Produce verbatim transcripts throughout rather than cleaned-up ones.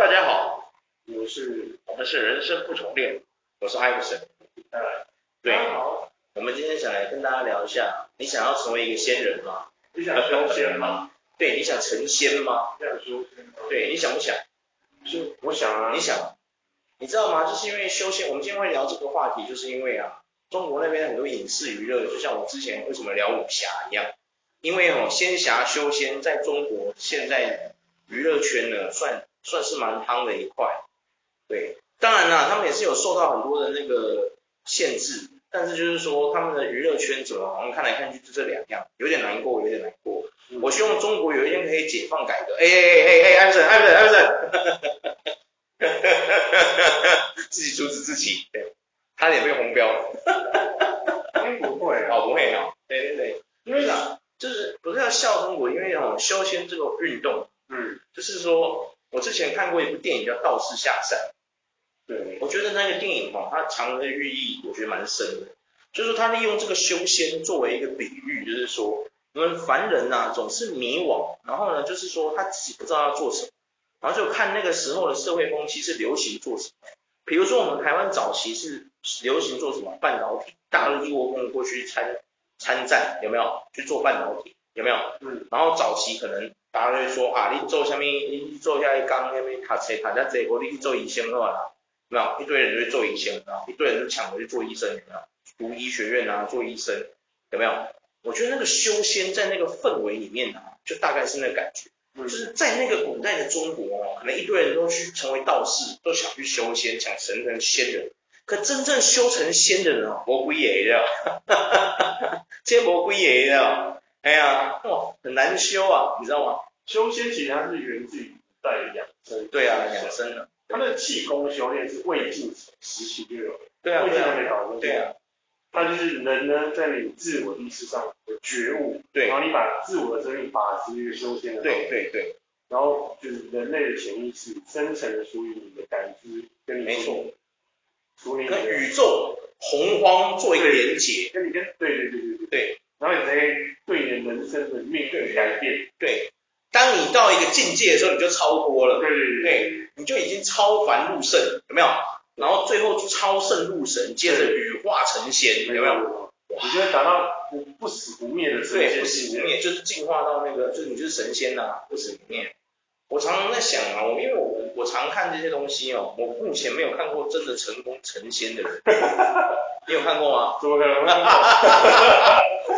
大家好，我是我们是人生不重练，我是艾弗森。嗯，对，好，我们今天想来跟大家聊一下，你想要成为一个仙人吗？你想成仙吗？对，你想成仙吗？这样说，对，你想不想？是，我想啊。你想？你知道吗？就是因为修仙，我们今天会聊这个话题，就是因为啊，中国那边很多影视娱乐，就像我之前为什么聊武侠一样，因为哦，仙侠修仙在中国现在娱乐圈呢，算算是蛮夯的一块。对，当然啦，他们也是有受到很多的那个限制，但是就是说他们的娱乐圈怎么好像看来看去就这两样，有点难过，有点难过。嗯、我希望中国有一天可以解放改革。哎哎哎哎，艾弗森，艾弗森，艾弗森。自己阻止自己，对，差点被红标。不会哦，不会哦，对对对，因为呢，就是不是要笑中国，因为哦，修仙这个运动，嗯，就是说我之前看过一部电影叫《道士下山》，对，我觉得那个电影哦，它藏的寓意我觉得蛮深的，就是说它利用这个修仙作为一个比喻，就是说我们凡人呐、啊、总是迷惘，然后呢就是说他自己不知道要做什么。然后就看那个时候的社会风气是流行做什么，比如说我们台湾早期是流行做什么半导体，大陆一窝蜂过去参参战，有没有去做半导体？有没有？嗯。然后早期可能大家会说啊，你做下面你做下一缸那边卡车卡在这，我你做医生好了，有没有？一堆人就做医生，然后一堆人就抢着去做医生，有没有？读医学院啊，做医生，有没有？我觉得那个修仙在那个氛围里面啊，就大概是那个感觉。就是在那个古代的中国哦，可能一堆人都去成为道士，都想去修仙，想成成仙人。可真正修成仙的人哦，魔鬼爷爷，这魔鬼爷爷，哎呀，哇，很难修啊，你知道吗？修仙其实它是源自于古代的养生，对啊，养生的，它的气功修炼是魏晋时期就有，对啊，魏晋还没搞过，对啊，它就是人呢，在你自我意识上的觉悟，对，然后你把自我的生命把持一个修仙的，对对对，然后就是人类的潜意识深层的属于你的感知，跟你没错，属于跟宇宙洪荒做一个连结，跟你跟对对对对 对, 对，然后你才对你的人生的命运改变，对，当你到一个境界的时候，你就超脱了，对对 对, 对，你就已经超凡入圣，有没有？然后最后超圣入神，接着羽化成仙，有没有？你就会达到不不死不灭的神仙，对，不死不灭就是进化到那个，就是你就是神仙呐、啊，不死不灭。我常常在想啊，我因为我我常看这些东西哦，我目前没有看过真的成功成仙的人，你有看过吗？怎么可能？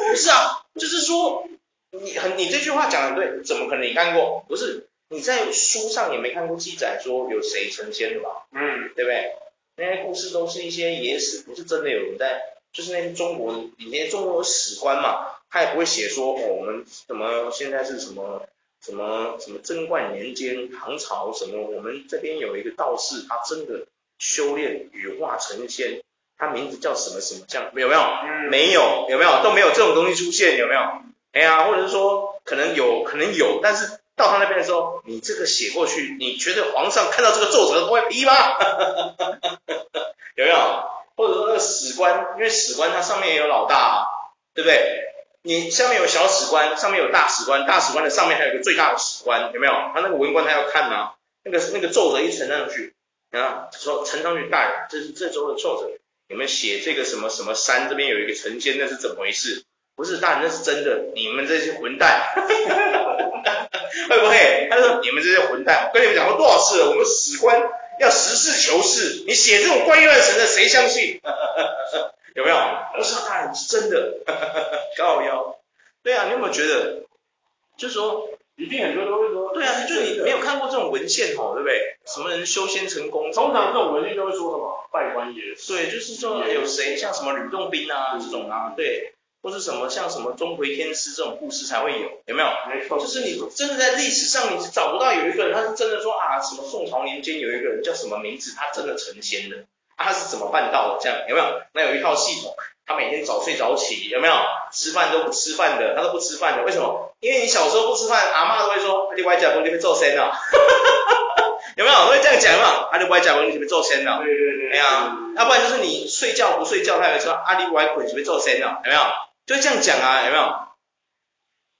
不是啊，就是说你很你这句话讲的对，怎么可能你看过？不是，你在书上也没看过记载说有谁成仙的吧？嗯，对不对？那些故事都是一些野史，不是真的有人在，就是那些中国，以前中国史官嘛，他也不会写说，哦，我们怎么现在是什么什么什么贞观年间唐朝什么，我们这边有一个道士，他真的修炼羽化成仙，他名字叫什么什么这样，有没有？嗯、没有，有没有都没有这种东西出现，有没有？哎呀，或者是说可能有，可能有，但是到他那边的时候，你这个写过去，你觉得皇上看到这个奏折会批吗？有没有？或者说那个史官，因为史官它上面也有老大啊，对不对？你下面有小史官，上面有大史官，大史官的上面还有一个最大的史官，有没有？他那个文官他要看啊，那个那个奏折一呈上去，啊，说呈上去大人，这是这周的奏折，你们写这个什么什么山这边有一个成仙，那是怎么回事？不是大人，那是真的，你们这些混蛋。会不会？他说你们这些混蛋，我跟你们讲过多少次了？我们史官要实事求是，你写这种怪力乱神的，谁相信？有没有？不是他、啊、是真的，高腰。对啊，你有没有觉得？就是说，一定很多都会说。对啊，就你没有看过这种文献哦，对不对？什么人修仙成功？通常这种文献都会说什么拜官爷。对，就是说有谁像什么吕洞宾啊这种啊，对。或是什么像什么钟馗天师这种故事才会有，有没有？没错，就是你真的在历史上你是找不到有一个人，他是真的说啊，什么宋朝年间有一个人叫什么名字，他真的成仙的，啊，他是怎么办到的？这样有没有？那有一套系统，他每天早睡早起，有没有？吃饭都不吃饭的，他都不吃饭的，为什么？因为你小时候不吃饭，阿嬤都会说，你外家公你会做仙啊，有没有？都会这样讲嘛，啊，你外家公你会做仙啊，对对对，哎呀，要不然就是你睡觉不睡觉，他也会说啊，你外鬼你会做仙啊，有没有？就这样讲啊，有没有？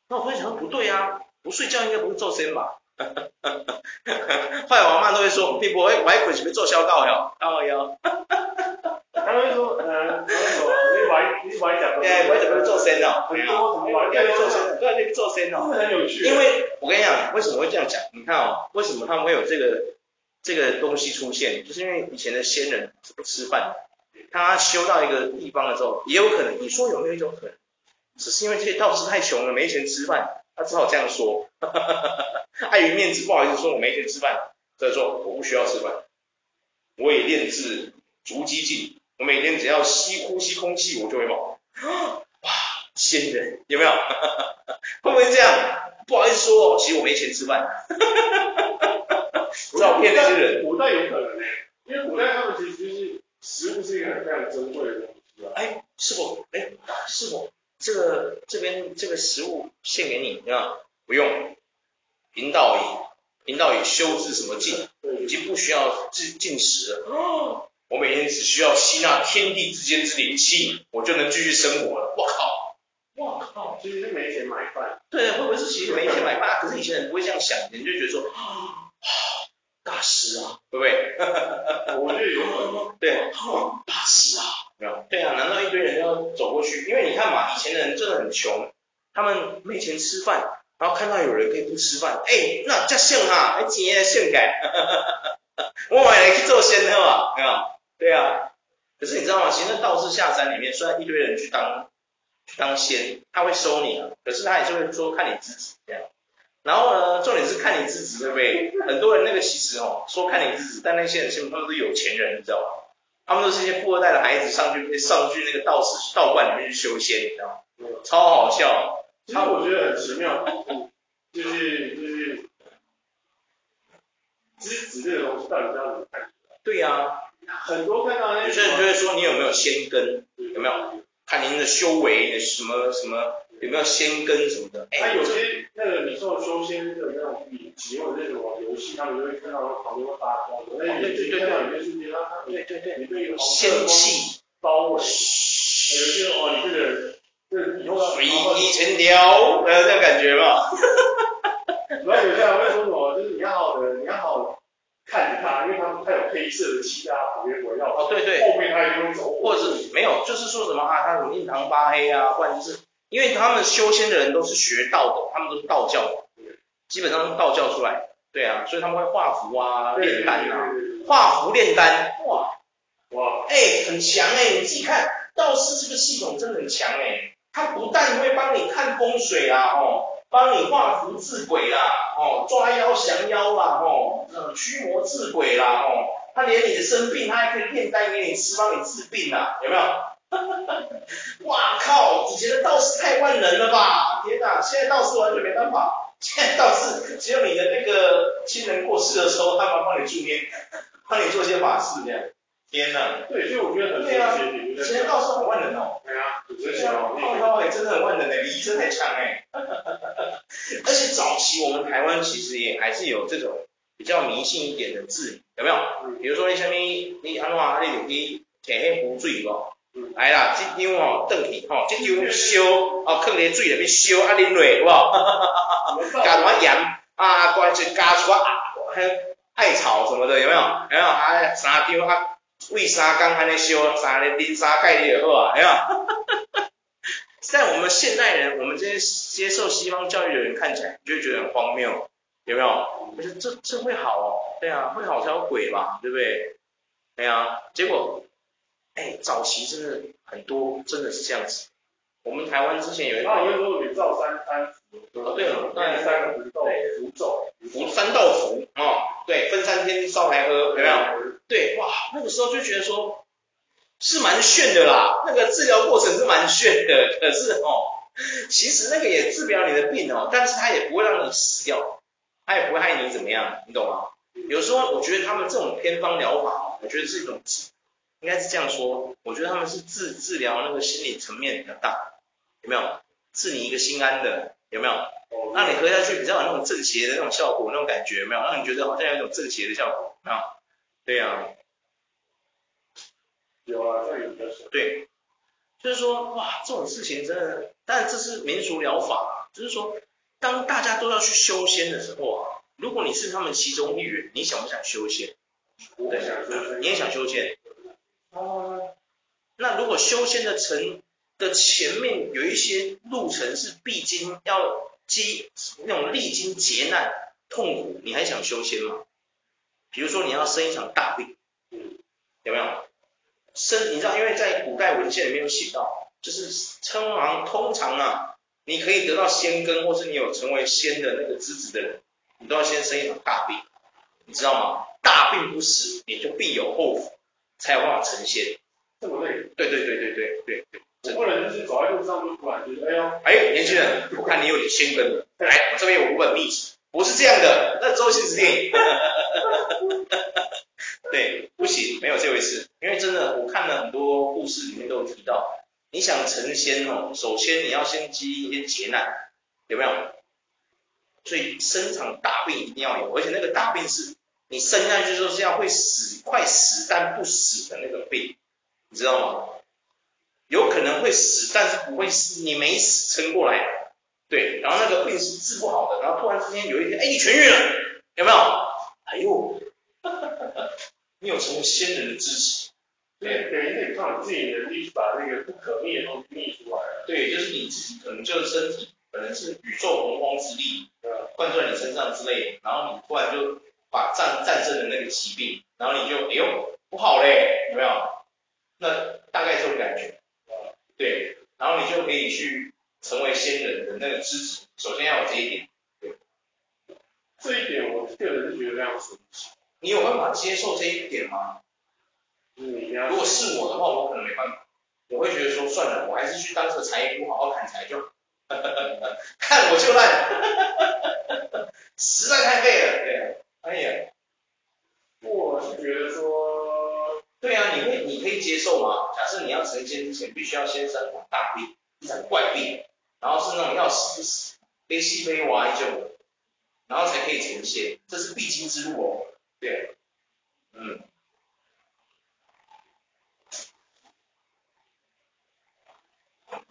那我突然想说不对啊，不睡觉应该不是做仙吧？后来我妈都会说屁股我歪裙是要做小狗了，啊了。他们说，嗯，你歪你歪脚，对，歪脚不是做生哦，很多什么歪脚做生，对，那个做生哦，很有趣。因为我跟你讲，为什么会这样讲？你看哦，为什么他们会有这个这个东西出现？就是因为以前的先人是不吃饭的，他修到一个地方的时候，也有可能，你说有没有一种可能？只是因为这道士太穷了，没钱吃饭，他只好这样说，哈哈哈，碍于面子不好意思说我没钱吃饭，所以说我不需要吃饭，我也练至足肌劲，我每天只要吸呼吸空气我就会饱。哇，仙人有没有？会不会这样？不好意思说，其实我没钱吃饭，照骗那些人。古代有可能，因为古代他们其实就是食物是一个很非常珍贵的东西啊。哎，是否？哎，是否？这个这边这个食物献给你，那不用引导以引导以修治什么禁，已经不需要进进食了。哦，我每天只需要吸纳天地之间之灵气，我就能继续生活了。我靠，我靠，所以是没钱买饭。对，会不会是其实没钱买饭？可是以前人不会这样想，人就觉得说，啊，大师啊，对不对？我觉得有可能。对，大师啊。对啊，难道一堆人要走过去？因为你看嘛，以前的人真的很穷，他们没钱吃饭，然后看到有人可以不吃饭，哎，那这剩哈，还钱来剩改，我买来去做仙的嘛，对吧？对啊。可是你知道吗？其实那道士下山里面，虽然一堆人去当去当仙，他会收你啊，可是他也是会说看你资质这样。然后呢，重点是看你资质，对不对？很多人那个其实哦，说看你资质，但那些人他们都是有钱人，你知道吗？他们都是一些富二代的孩子，上去上去那个道士道观里面去修仙，你知道吗？嗯、超好笑。其实我觉得很奇妙，就是就是资质这个东西到底要怎么看？对呀、啊，很多看到那有些人就会说你有没有仙根，有没有？看您的修为，什么什么有没有仙根什么的。哎、欸，有些那个你说修仙的那种秘籍或者那种游戏，他们就会看到旁边会发光的。那对对对对对对对，仙气包围。有些哦，你这个人，这以后要水滴成条，呃，这种感觉嘛。然后有些人会说什么，就是你要好的，你要好。看着他，因为他他有黑色的气压旁边围绕，哦对对，后面他也用走，或者是没有，就是说什么啊，他什么印堂发黑啊，或者是因为他们修仙的人都是学道的，他们都是道教的，基本上是道教出来，对啊，所以他们会画符啊，炼丹啊，画符炼丹，哇哇，哎、欸、很强哎、欸，你自己看，道士这个系统真的很强哎、欸，他不但会帮你看风水啊，哦。帮你画符治鬼啦，哦，抓妖降妖啦，哦，驱魔治鬼啦，哦，他连你的生病，他还可以炼丹给你吃，帮你治病啦，有没有？哇靠！以前的道士太万能了吧？天哪，现在道士完全没办法，现在道士只有你的那个亲人过世的时候，他们帮你助念，帮你做些法事这样。天哪！对，所以我觉得很对啊，以前的道士很万能哦。对啊，很神奇哦。哇靠！哎，真的很万能哎，比医生还强哎。而且早期我们台湾其实也还是有这种比较迷信一点的治理，有没有？嗯、比如说你什么，你安怎你就去摕迄符水无？嗯、来啦，这张哦转去吼，这张烧哦，放个水内面烧啊，啉落有无？加点盐啊，加一加出啊，艾草什么的有没有？有没有？啊，三张啊，为三工安尼烧，三日啉三盖你就好啊，有没有？在我们现代人，我们这些接受西方教育的人看起来，就会觉得很荒谬，有没有？可是这这会好哦，对啊，会好才有鬼吧，对不对？对啊，结果，哎，早期真的很多真的是这样子。我们台湾之前有一个，那我就说你造三三符，哦对了，那三个符咒，符咒，符三道符哦，对，分三天烧来喝，有没有？对，哇，那个时候就觉得说。是蛮炫的啦，那个治疗过程是蛮炫的，可是哦，其实那个也治不了你的病哦，但是它也不会让你死掉，它也不会害你怎么样，你懂吗？有时候我觉得他们这种偏方疗法，我觉得是一种，应该是这样说，我觉得他们是治治疗那个心理层面比较大，有没有？治你一个心安的，有没有？让你喝下去比较有那种正邪的那种效果，那种感觉有没有？让你觉得好像有一种正邪的效果啊，对啊。有啊，这有的是。对，就是说，哇，这种事情真的，但这是民俗疗法啊。就是说，当大家都要去修仙的时候啊，如果你是他们其中一员，你想不想修仙？对，你也想修仙。哦，那如果修仙的程的前面有一些路程是必经，要经那种历经劫难、痛苦，你还想修仙吗？比如说你要生一场大病，嗯，有没有？生，你知道，因为在古代文献里面有写到，就是通常通常啊，你可以得到仙根，或是你有成为仙的那个资质的人，你都要先生一场大病，你知道吗？大病不死，你就必有后福，才有办法成仙。这么累？对对对对对对对。很多人就是走在路上就突然觉得，哎呦，哎呦，年轻人，我看你有点仙根了，来，我这边有五本秘籍，不是这样的，那周星驰电影。对，不行，没有这回事，因为真的，我看了很多故事里面都有提到，你想成仙哦，首先你要先经历一些劫难，有没有？所以生场大病一定要有，而且那个大病是你生下去就是要会死，快死但不死的那种病，你知道吗？有可能会死，但是不会死，你没死撑过来，对，然后那个病是治不好的，然后突然之间有一天，哎，你痊愈了，有没有？哎呦，你有成为仙人的支持，对，等于可以靠你自己的力把那个不可逆的东西逆出来了，对，就是你自己可能就是身体可能是宇宙洪荒之力灌注在你身上之类的，然后你突然就把战战胜的那个疾病，然后你就哎呦不好嘞，有没有？那大概这种感觉。对，然后你就可以去成为仙人的那个资质，首先要有这一点。对，这一点我个人是觉得非常神奇。你有办法接受这一点吗？嗯，如果是我的话，我可能没办法，我会觉得说算了，我还是去当个裁缝，好好砍柴就好，看我就烂，实在太废了。对，哎呀，我是觉得说。对啊，你会，你可以接受吗？假设你要成仙之前，必须要先生场大病，一场怪病，然后是那种要死不死，非死非活一种，然后才可以成仙，这是必经之路哦。对，嗯，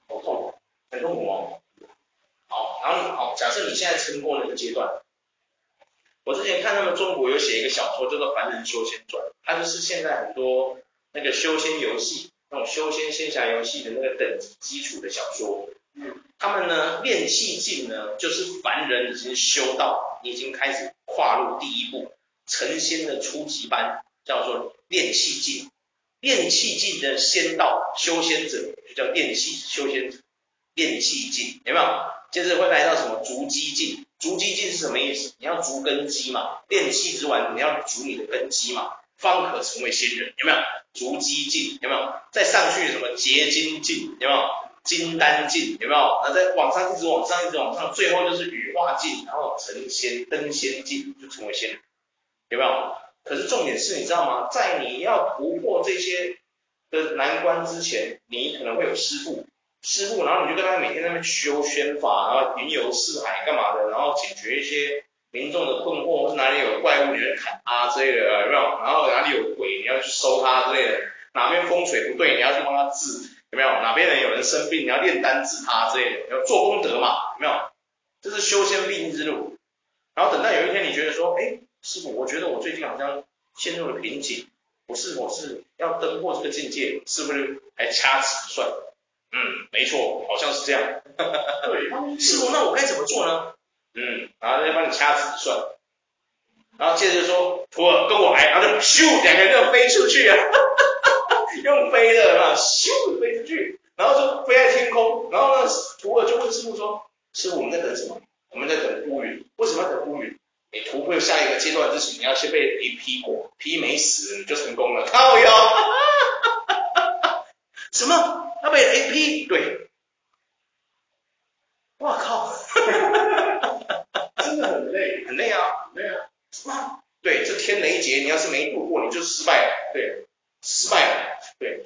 好痛，很痛苦哦。好，然后好，假设你现在撑过那个阶段。我之前看他们中国有写一个小说叫做《凡人修仙传》，它就是现在很多那个修仙游戏、那种修仙仙侠游戏的那个等级基础的小说。嗯，他们呢练气境呢，就是凡人已经修到，你已经开始跨入第一步，成仙的初级班，叫做练气境。练气境的仙道修仙者就叫练气修仙者，练气境有没有？接着会来到什么筑基境？筑基境是什么意思？你要筑根基嘛，练气之完，你要筑你的根基嘛，方可成为仙人，有没有？筑基境有没有？再上去什么结晶境有没有？金丹境有没有？然后再往上一直往上一直往上，最后就是羽化境，然后成仙登仙境就成为仙人，有没有？可是重点是你知道吗？在你要突破这些的难关之前，你可能会有师父。师傅，然后你就跟他每天在那边修仙法，然后云游四海干嘛的，然后解决一些民众的困惑，或是哪里有怪物你要砍他之类的，有没有？然后哪里有鬼你要去收他之类的，哪边风水不对你要去帮他治，有没有？哪边人有人生病你要炼丹治他之类的，要做功德嘛，有没有？这是修仙必经之路。然后等到有一天你觉得说，哎，师傅，我觉得我最近好像陷入了瓶颈，我是否是要登过这个境界？是不是还掐指算？嗯，没错，好像是这样。对，师傅，那我该怎么做呢？嗯，然后再帮你掐指算，然后接着就说，徒儿跟我来，然后就咻，两个人就飞出去啊，用飞的啊，咻飞出去，然后就飞在天空，然后呢，徒儿就问师傅说，师傅，我们在等什么？我们在等乌云。为什么要等乌云？你突破下一个阶段之前，你要先被雷劈过，劈没死你就成功了。靠腰，什么？他被 A P 对，哇靠，真的很累，很累啊，很累啊，什么？对，这天雷劫你要是没度过，你就失败了，对，失败了，对，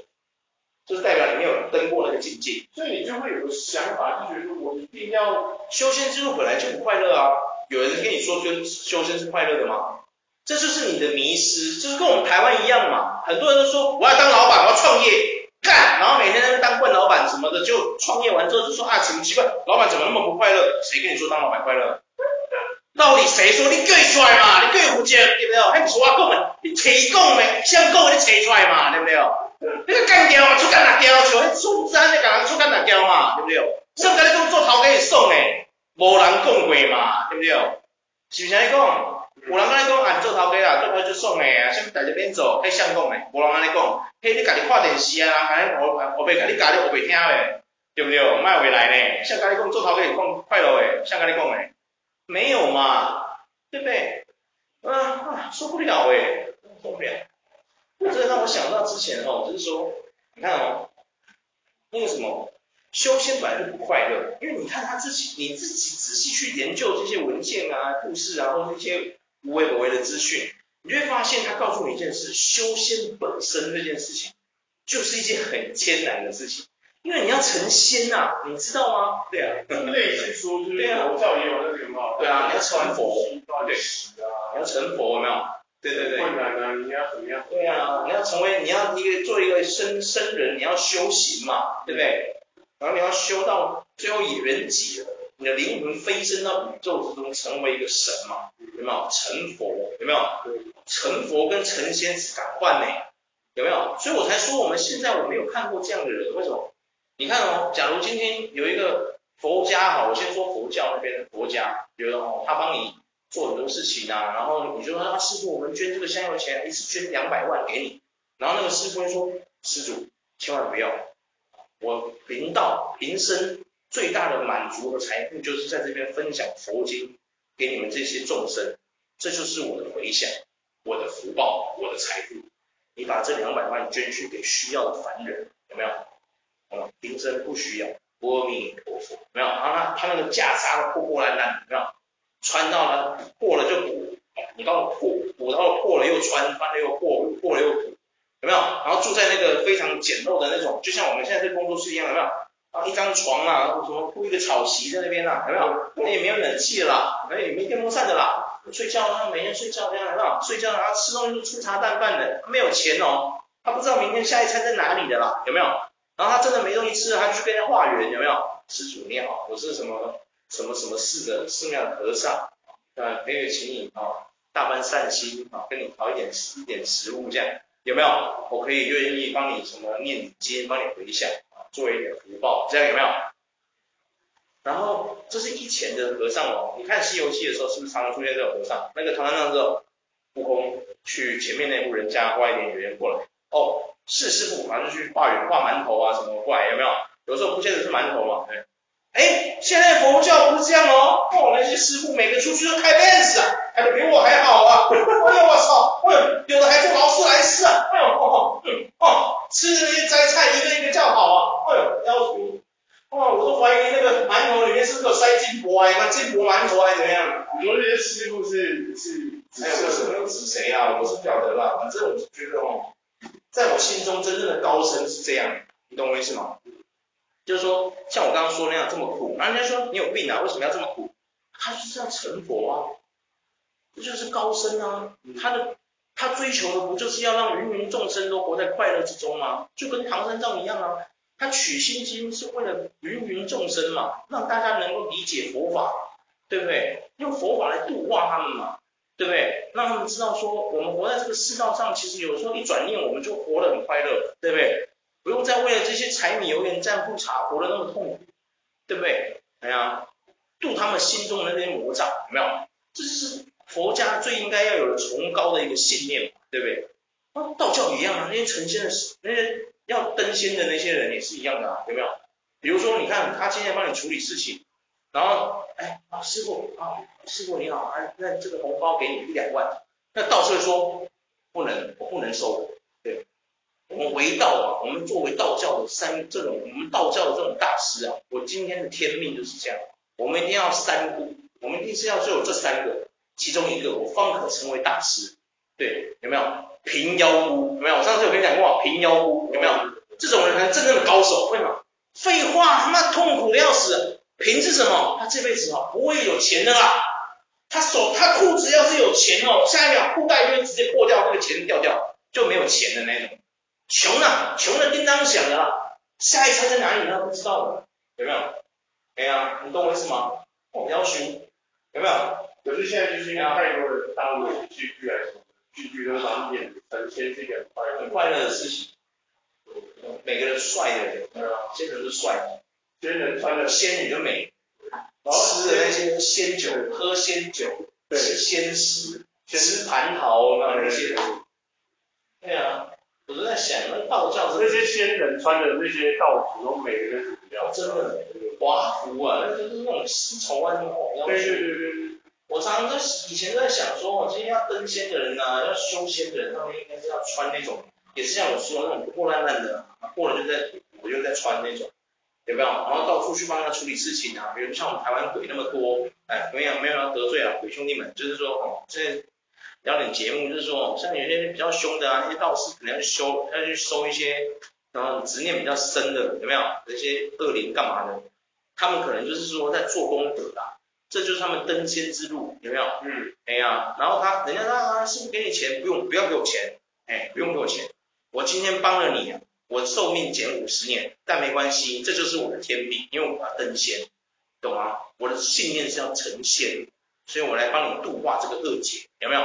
就是代表你没有登过那个境界，所以你就会有个想法，就觉得我一定要修仙之路本来就不快乐啊，有人跟你说修仙是快乐的吗？这就是你的迷失，就是跟我们台湾一样嘛，很多人都说我要当老板，我要创业。干，然后每天在那当惯老板什么的，就创业完之后就说啊，什么奇怪，老板怎么那么不快乐？谁跟你说当老板快乐？到底谁说？你叫伊出来嘛，你叫伊负责，对不对？还不是我讲的，你提供的，谁讲的你提出来嘛，对不对？你个干掉嘛，出干辣椒，像迄孙子安尼共人出干辣椒嘛，对不对？算甲你讲做头家是爽的，无人讲过嘛，对不对？是毋是安尼讲？有人甲你讲，啊，做头家啦，做头家就爽的啊，啥物代志免做，迄谁讲的？无人安尼讲，迄你家己看电视啊，安尼我我袂甲你教你，我袂听的，对不对？莫话来呢，谁甲你讲做头家是讲快乐的？谁甲你讲的？没有嘛，对不对？啊，受不了哎，受不了。这让我想到之前哦，就是说，你看哦，那个什么修仙本来就不快乐，因为你看他自己，你自己仔细去研究这些文献啊、故事啊，或者一些无为不为的资讯，你就会发现他告诉你一件事：修仙本身这件事情就是一件很艰难的事情。因为你要成仙呐、啊，你知道吗？对啊，类似说就是佛教也有那个嘛，对啊，你要成佛，对，你要成佛有没有？对对对，困难啊，你要怎么样？对啊，你要成为，你要一个做一个僧僧人，你要修行嘛，对不对？然后你要修到最后也圆寂了，你的灵魂飞升到宇宙之中，成为一个神嘛，有没有？成佛有没有？成佛跟成仙是赶快呢，有没有？所以我才说我们现在我没有看过这样的人，为什么？你看哦，假如今天有一个佛家哈，我先说佛教那边的佛家，有人哦，他帮你做很多事情啊，然后你就说啊，师父，我们捐这个香油钱，一次捐两百万给你，然后那个师父就说，施主千万不要，我贫道平生最大的满足和财富就是在这边分享佛经给你们这些众生，这就是我的回向，我的福报，我的财富，你把这两百万捐去给需要的凡人，有没有？哦，平生不需要，阿弥陀佛，没有，然后他他那个袈裟破破烂烂，没有，穿到了破了就补，补到破，补到了破了又穿，穿了又破，破了又补，有没有？然后住在那个非常简陋的那种，就像我们现在这工作室一样，有没有？啊，一张床啊，然后什么铺一个草席在那边啦、啊，有没有？那也没有冷气的啦，那也没电风扇的啦，睡觉啊，每天睡觉这样，有没有？睡觉啊，吃东西就粗茶淡饭的，没有钱哦，他不知道明天下一餐在哪里的啦，有没有？然后他真的没东西吃了，他就去跟人家化缘，有没有？施主你好，我是什么什么什么寺的寺庙的和尚，呃，可以请你啊大般善心啊，跟你讨一点一点食物这样，有没有？我可以愿意帮你什么念经，帮你回向，做一点福报，这样有没有？然后这是以前的和尚哦，你看《西游记》的时候是不是常常出现这种和尚？那个唐三藏之后，悟空去前面那户人家挖一点圆过来，哦。是师傅，马上就去化缘，化馒头啊什么过来，有没有？有时候不见得是馒头嘛，对。哎，现在佛教不是这样哦，哦，那些师傅每个出去都开奔驰啊，开的比我还好啊，哎呦我操，哎呦，有的还坐劳斯莱斯啊，哎呦，哦，嗯，哦，吃的那些摘菜一个一个叫好啊，哎呦，要死，哇、哦，我都怀疑那个馒头里面是不是有塞金箔啊？你看金箔馒头还是怎么样？你说这些师傅是是，哎，我是没有指谁啊，我是不晓得啦，反正我是觉得哦。在我心中真正的高僧是这样，你懂我意思吗？就是说像我刚刚说那样这么苦，然后人家说你有病啊，为什么要这么苦？他就是要成佛啊，这就是高僧啊，他的他追求的不就是要让芸芸众生都活在快乐之中吗？就跟唐三藏一样啊，他取心经是为了芸芸众生嘛，让大家能够理解佛法，对不对？用佛法来度化他们嘛，对不对？让他们知道说，我们活在这个世道上，其实有时候一转念，我们就活得很快乐，对不对？不用再为了这些柴米油盐酱醋茶活得那么痛苦，对不对？哎呀，度他们心中的那些魔障，有没有？这就是佛家最应该要有的崇高的一个信念，对不对？啊，道教一样啊，那些成仙的、那些要登仙的那些人也是一样的啊，有没有？比如说，你看他今天帮你处理事情。然后，哎，啊，师傅，啊，师傅你好，哎、啊，那这个红包给你一两万，那道士说不能，我不能收，对，我们为道啊，我们作为道教的三这种，我们道教的这种大师啊，我今天的天命就是这样，我们一定要三不，我们一定是要就有这三个，其中一个我方可成为大师，对，有没有？平腰姑，有没有？我上次有跟你讲过，平腰姑，有没有？这种人才真正的高手，会吗？废话，他妈痛苦的要死。凭是什么？他这辈子哦不会有钱的啦，他手他裤子要是有钱哦，下一秒裤带就会直接破掉，那个钱掉掉就没有钱的那种，穷啊，穷的叮当响的啦，下一餐在哪里他不知道的，有没有？哎呀、啊，你懂我意思吗？我要求有没有？可是现在就是因为太多人大陆的聚聚来说，聚聚都把眼成千是一个很快乐很快乐的事情。每个人帅的人，仙人是帅的，仙人穿的仙女就美，然后吃的那些仙酒，喝仙酒，吃仙食，吃蟠桃啊那些。对啊，我都在想那道教那些仙人穿的那些道服都美的跟什么样？真的，华服啊，那就是那种丝绸外套。对对对对。我常常在以前在想说，我今天要登仙的人啊，要修仙的人，他们应该是要穿那种。也是像我说的那种破烂烂的，破了就在我就在穿那种，有没有？然后到处去帮他处理事情啊，比如像我们台湾鬼那么多，哎，没有没有要得罪啊，鬼兄弟们，就是说哦，这聊点节目，就是说像有些比较凶的啊，一些道士可能要去修，要去收一些，然后执念比较深的，有没有？那些恶灵干嘛的？他们可能就是说在做功德啦、啊，这就是他们登仙之路，有没有？嗯，哎呀、啊，然后他人家他是不是给你钱？不用，不要给我钱，哎，不用给我钱。我今天帮了你、啊，我寿命减五十年，但没关系，这就是我的天命，因为我要登仙，懂吗？我的信念是要成仙，所以我来帮你度化这个恶劫，有没有？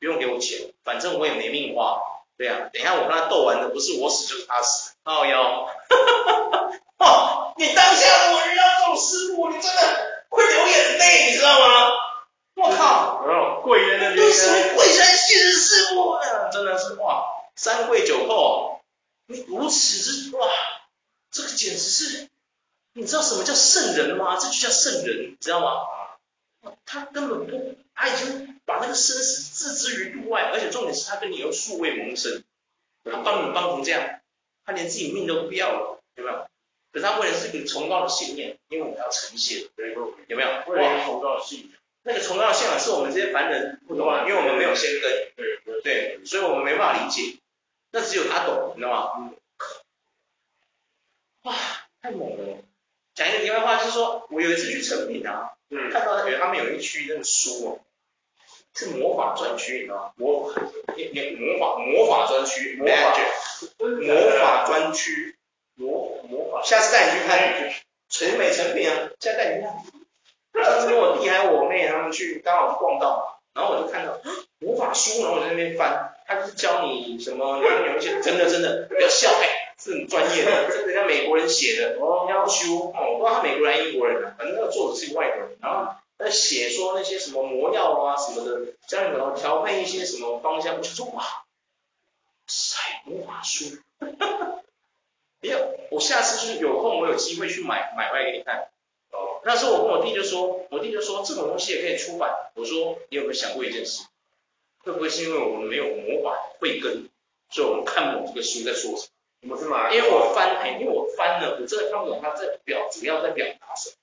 不用给我钱，反正我也没命花，对啊，等一下我跟他斗完的，不是我死就是他死，靠腰，哦，你当下我遇到这种师傅，你真的会流眼泪，你知道吗？我靠，哦、跪在那边，为什么跪在现实师傅呢？真的是哇！三跪九叩，你如此之哇，这个简直是，你知道什么叫圣人吗？这就叫圣人，你知道吗？他根本不，他已经把那个生死置之于度外，而且重点是他跟你又素未谋生，他帮你帮成这样，他连自己命都不要了，有没有？可是他为了是一个崇高的信念，因为我们要成仙，有没有？为了崇高的信念。那个崇高的信仰是我们这些凡人不懂啊，因为我们没有仙根，对，对，所以我们没办法理解。那只有他懂，你知道吗？哇，太猛了！讲一个题外话，就是说我有一次去成品啊，嗯、看到他们有一区那个书哦，是魔法专区，你知道吗？魔法，魔法，魔法专区，魔法，魔法专区，魔魔法。下次带你去看，成美成品啊，下次带你去看。上次跟我弟还有我妹他们去，刚好逛到，然后我就看到魔法书，然后我在那边翻，他就是教你什么，然后有一些真的真的不要笑，哎，是很专业的，这人家美国人写的，要修，哦，我不知道他美国人还是英国人啊，反正那个作者是一个外国人，然后在写说那些什么魔药啊什么的，教你怎么调配一些什么方向，我想说哇，塞，魔法书，没有，我下次就是有空我有机会去买买回来给你看。那时候我跟我弟就说，我弟就说这种东西也可以出版。我说你有没有想过一件事？会不会是因为我们没有魔法慧根，所以我们看不懂这个书在说什么？你们是哪？因为我翻，哎，因为我翻了，我真的看不懂他在表主要在表达什么，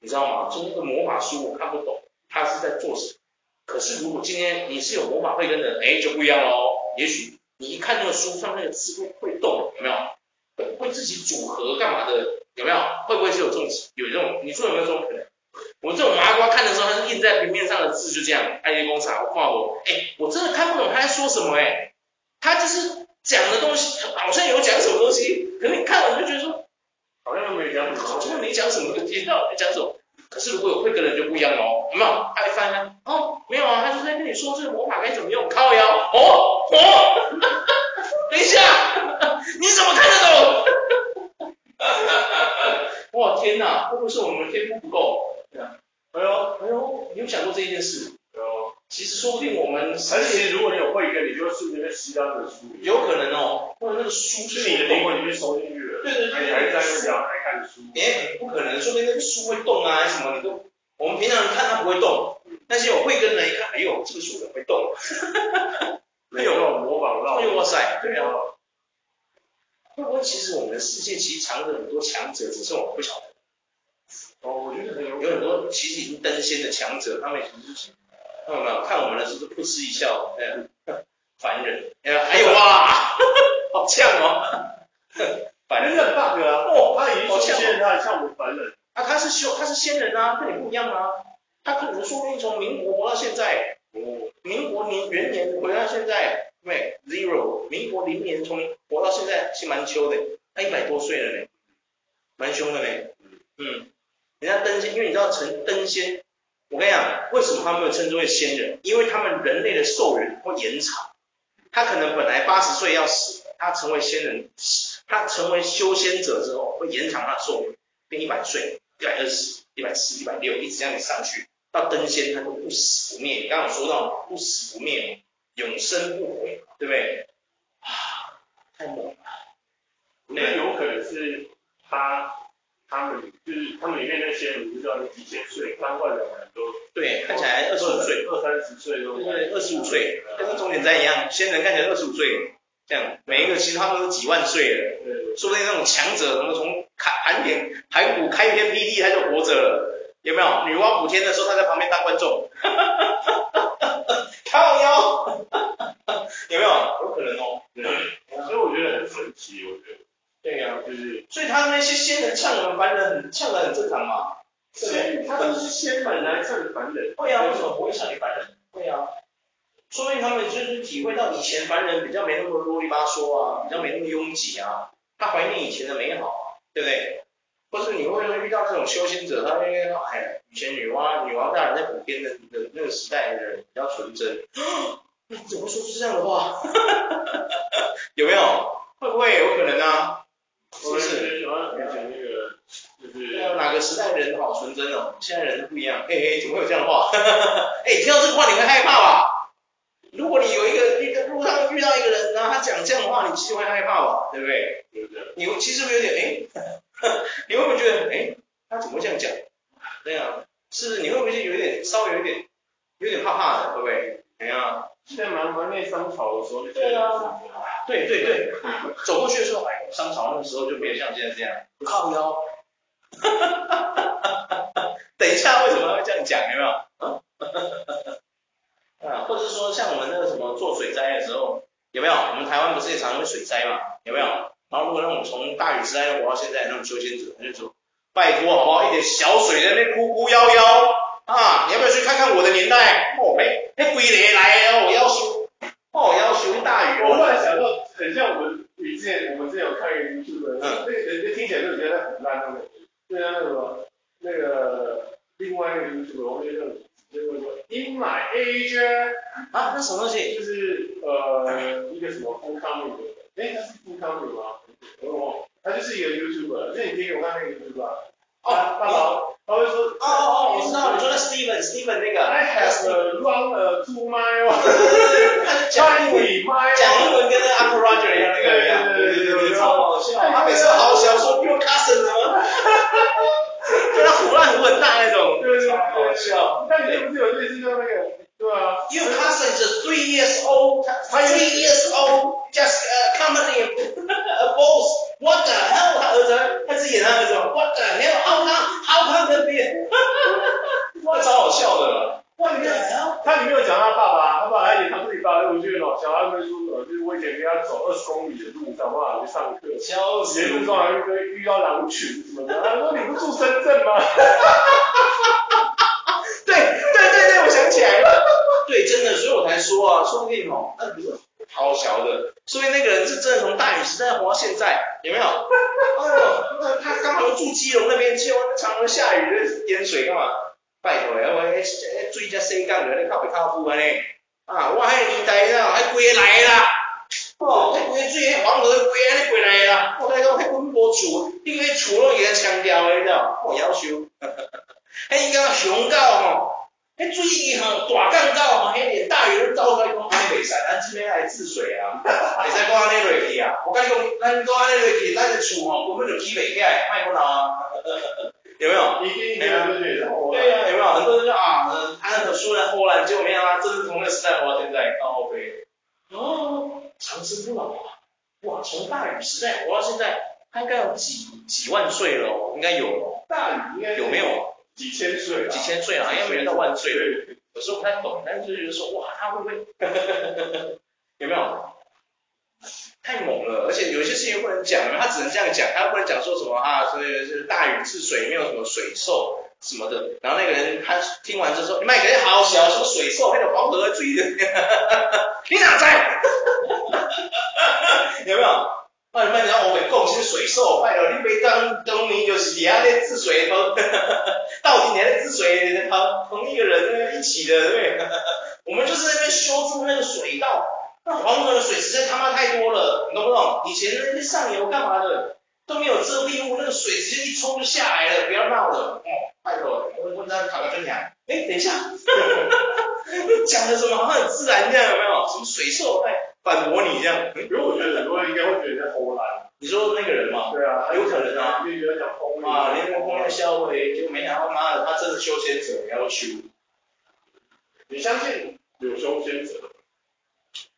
你知道吗？就那个魔法书我看不懂，他是在做什么？可是如果今天你是有魔法慧根的，哎，就不一样喽。也许你一看那个书上那个字会会动，有没有？会会自己组合干嘛的？有没有？会不会是有这种有这种？你说有没有这种可能？我这种麻瓜看的时候，它是印在平面上的字，就这样。爱乐工厂，我画我，哎，我真的看不懂他在说什么哎、欸。他就是讲的东西，好像有讲什么东西，可是你看完就觉得说，好像没讲什么，好像没讲什么，听到没讲什么。可是如果有会跟人就不一样哦，有没有？爱翻啊，哦，没有啊，他就在跟你说这个魔法该怎么用，靠腰，哦哦，等一下，你怎么看得懂？哇天哪，会不会是我们的天赋不够？对啊，哎呦哎呦，你有想过这一件事？有、哎，其实说不定我们，而且如果你有慧根，你就会瞬间吸到那个书。有可能哦，或者那个书是你的灵魂里面收进去了。对对对，你还在那聊，还看书。哎，不可能，说不定那个书会动啊，什么你都，我们平常人看它不会动，但是有慧根的一看，哎呦，这个书怎么会动？没有模仿到。哎呦哇塞，对啊。会不会其实我们的世界其实藏着很多强者，只是我们不晓得。哦，我觉得很有有很多其实已经登仙的强者，他们已经看到没有？看我们的就是不耻一笑，哎，凡人，哎呦哇，好呛哦，凡人的 bug 啊，哦，他已经修仙，他像我们凡人啊，他是修他是仙人啊，跟你不一样啊，他可能说不定从民国活到现在，哦，民国年元年回到现在。对 ，zero， 民国零年从活到现在是蛮秋的，他一百多岁了呢，蛮凶的呢。嗯，人家登仙，因为你知道成登仙，我跟你讲，为什么他们称之为仙人？因为他们人类的寿元会延长，他可能本来八十岁要死，他成为仙人，他成为修仙者之后，会延长他的寿元，变一百岁、一百二十、一百四、一百六，一直这样上去，到登仙，他就不死不灭。你刚刚有说到不死不灭，永生不悔，对不对？啊，太猛了！我觉得有可能是他。他们就是他们里面那些人，不知道有几千岁，三万人很多。对，看起来二十五岁、二三十岁都。对，二十五岁，跟那终点站一样，仙人看起来二十五岁，这样每一个其实他们都几万岁了。对。说不定那种强者，什么从盘点盘古开天辟地他就活着了，有没有？女娲补天的时候，他在旁边当观众。哈哈哈哈哈！靠腰。有没有？有可能哦。对。所以我觉得很神奇，我觉得。对呀、啊，就是，所以他那些仙人呛我们凡人很呛的很正常嘛。对，他都是仙本来呛凡人。会啊，为什么不会呛你凡人？会啊，说明他们就是体会到以前凡人比较没那么啰里吧嗦啊，比较没那么拥挤啊，他怀念以前的美好啊，对不对？或是你会遇到那种修仙者，他会说，哎，以前女娲女娲大人在补天的的那个时代的人比较纯真，你怎么说出这样的话？有没有？会不会有可能啊？不是，喜欢讲那个，就是对啊，哪个时代人好纯真哦，现在人不一样。嘿嘿，怎么会有这样的话？哎，听到这个话你会害怕吧？如果你有一个遇到路上遇到一个人，然后他讲这样的话，你其实会害怕吧？对不对？对不对？你其实会有点哎，你会不会觉得哎，他怎么会这样讲？对啊，是不是？你会不会有点稍微有点有点怕怕的？对不对？哎呀，在蛮蛮内商朝的时候，对啊。对对对，走过去的时候，哎，商朝那个时候就没有像现在这样靠腰。等一下，为什么会这样讲？有没有？啊，啊或者说像我们那个什么做水灾的时候，有没有？我们台湾不是也常会水灾嘛？有没有？然后如果让我们从大雨之灾活到现在，那种修仙者他就说，拜托好不好？一点小水在那哭哭夭夭啊！你要不要去看看我的年代？哦呗，那鬼雷来哦，我要修。哦，要求大雨。我突然想到，很像我们之前，我们之前有看一个 YouTube， 那人家听起来就觉得很烂那种，就像那什么那个另外一个 YouTube， 我觉得那个什么 In My Asia 啊，那什么东西？就是呃一个什么 Full Comedy， 哎，他是 Full Comedy 吗？哦，他就是一个 YouTuber， 那你听我看那个 YouTuber， 啊，大佬，他会说，哦哦哦，我知道，你说那 Stephen Stephen 那个 ，I have run a two mile。讲英文，讲英文跟那个 Uncle Roger 一样，那个一样，对对对，超好笑。他每次好小说 ，Your cousin 什么，跟他胡乱胡很大那种，超好笑。那你不是有类似叫那个，对啊 ，Your cousin is three years old, three years old, just accompanying a boss. What the hell？ 他儿子，他自己演他儿子 ，What the hell？ How come？How come？ 那超好笑的。哇，你看，他里面有讲他爸爸，他爸爸演他自己爸爸，我觉得老小孩们说，呃，就是我以前跟他走二十公里的路，想办法去上课，沿路上还会遇到狼群什么的，他说你不住深圳吗？对对对对，我想起来了，对，真的，所以我才说啊，说不定哦，那不是好小的，说不定那个人是真的从大雨时代活到现在，有没有？哎呦，那他刚好住基隆那边，基隆常常下雨，淹水干嘛？拜托，我迄水才洗干了，你靠袂靠谱安尼？啊，我迄年代呐，迄鬼来啦！哦，迄鬼水，迄黄河鬼安尼过来啦！我甲你讲，迄阮无厝，你迄厝拢伊来强调的，你知道？我夭寿！迄伊讲熊狗吼，迄水伊吼大干狗吼，迄连大雨都倒出来，讲安尼袂使，咱即摆来治水啊，袂使讲安尼落去啊！我甲你讲，咱讲安尼落去，咱的厝吼根本就起袂起来，卖讲闹啊！有没有？一定一定有对呀、啊，有没有？很多人说啊，嗯，安很舒然豁然，结果没想到真是从那个时代活到现在，到后背。哦，长生不老啊！哇，从大禹时代活到现在，他应该有几几万岁了哦，应该有了。大禹应该有没有？几千岁啊？几千岁啊，应该没有到万岁了。有时候不太懂，但是就觉得说，哇，他会不会？有没有？太猛了，而且有些事情不能讲，他只能这样讲，他不能讲说什么啊，所以是大禹治水，没有什么水兽什么的。然后那个人他听完就说，你卖给好小，什么水兽，那个黄河追的，你哪在？有没有？那你卖讲我们贡献水兽，拜了你被当当年就是底下在治水，到底你还在治水，彭彭一个人那一起的，对不对？我们就是在那边修筑那个水道，那黄河的水实在他妈太多了，你懂不懂？以前那上游干嘛的都没有遮蔽物，那个水直接一冲就下来了，不要闹了。哦，拜托，我问他考个真假？哎，等一下，你讲的什么好像很自然这样，有没有？什么水兽在反驳你这样？因为我觉得很多人应该会觉得在偷懒。你说那个人嘛，对啊，有可能啊，就觉得想疯啊，连个疯的消委，就没想到妈的，他真的修仙者也要修。你相信有修仙者？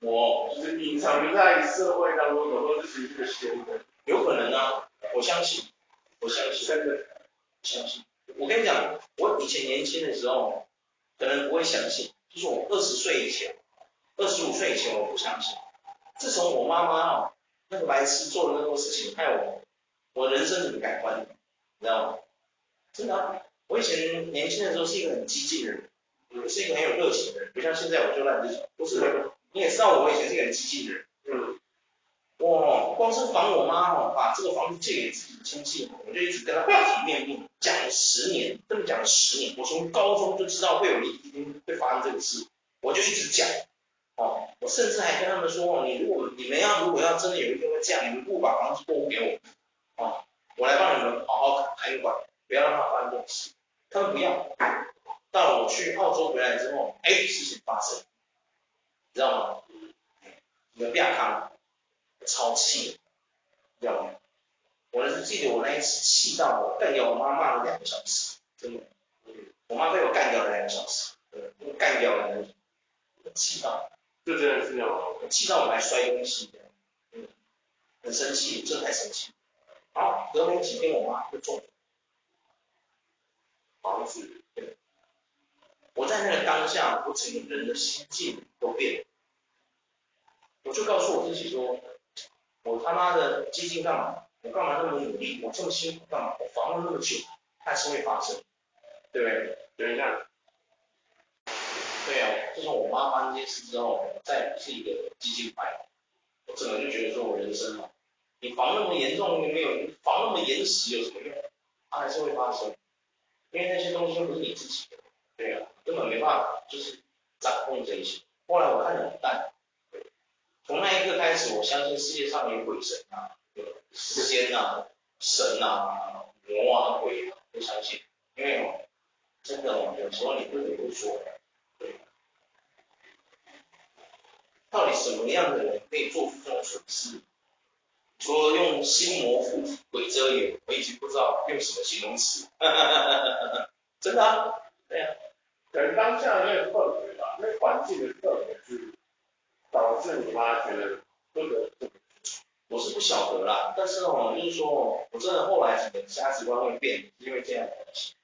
我就是隐藏在社会当中，有时候自己是个修的。有可能啊，我相信，我相信，真的相信。我跟你讲，我以前年轻的时候，可能不会相信，就是我二十岁以前，二十五岁以前我不相信。自从我妈妈哦，那个白痴做了那么多事情，害我，我人生怎么改观的，你知道吗？真的啊，我以前年轻的时候是一个很激进的人，我是一个很有热情的人，不像现在我就烂这种。不是，你也知道我以前是一个很激进的人。嗯。我光是防我妈哦，把这个房子借给自己亲戚，我就一直跟他提面命，讲了十年，真的讲了十年。我从高中就知道会有一天会发生这个事，我就一直讲。哦，我甚至还跟他们说，你如果你们要如果要真的有一天会这样，你们不如把房子过户给我，哦，我来帮你们好好看管，不要让它发生这种事。他们不要。到我去澳洲回来之后，哎，事情发生，你知道吗？你们不要看了。超气，知道吗？我是记得我那一次气到我干掉我妈骂了两个小时，真的，我妈被我干掉了两个小时，我干掉了那种，我气到，就真的是这样吗？我气到我还摔东西，嗯，很生气，真的太生气。好，隔没几天我妈就中了，房子，对，我在那个当下，我整个人的心境都变了，我就告诉我自己说。我他妈的激进干嘛？我干嘛那么努力？我这么辛苦干嘛？我防了那么久，还是会发生，对不对？有人看，对啊，自从我妈妈那件事之后，我再不是一个激进派，我整个就觉得说我人生啊，你防那么严重有没有？你防那么严实有什么用？它还是会发生，因为那些东西不是你自己的，对啊，根本没办法就是掌控这一些。后来我看得很淡。从那一刻开始，我相信世界上有鬼神啊、仙啊、神啊、魔啊、鬼啊，都相信。因为哦，真的哦，有时候你不得不说，对，到底什么样的人可以做出这种蠢事？除了用心魔附体、鬼遮眼，我已经不知道用什么形容词。真的啊，对啊，可能当下那个氛围吧，那环境的氛围是。导致你妈觉得不能，我是不晓得啦，但是哦，就是说，我真的后来整个价值观会变，因为这样的东西。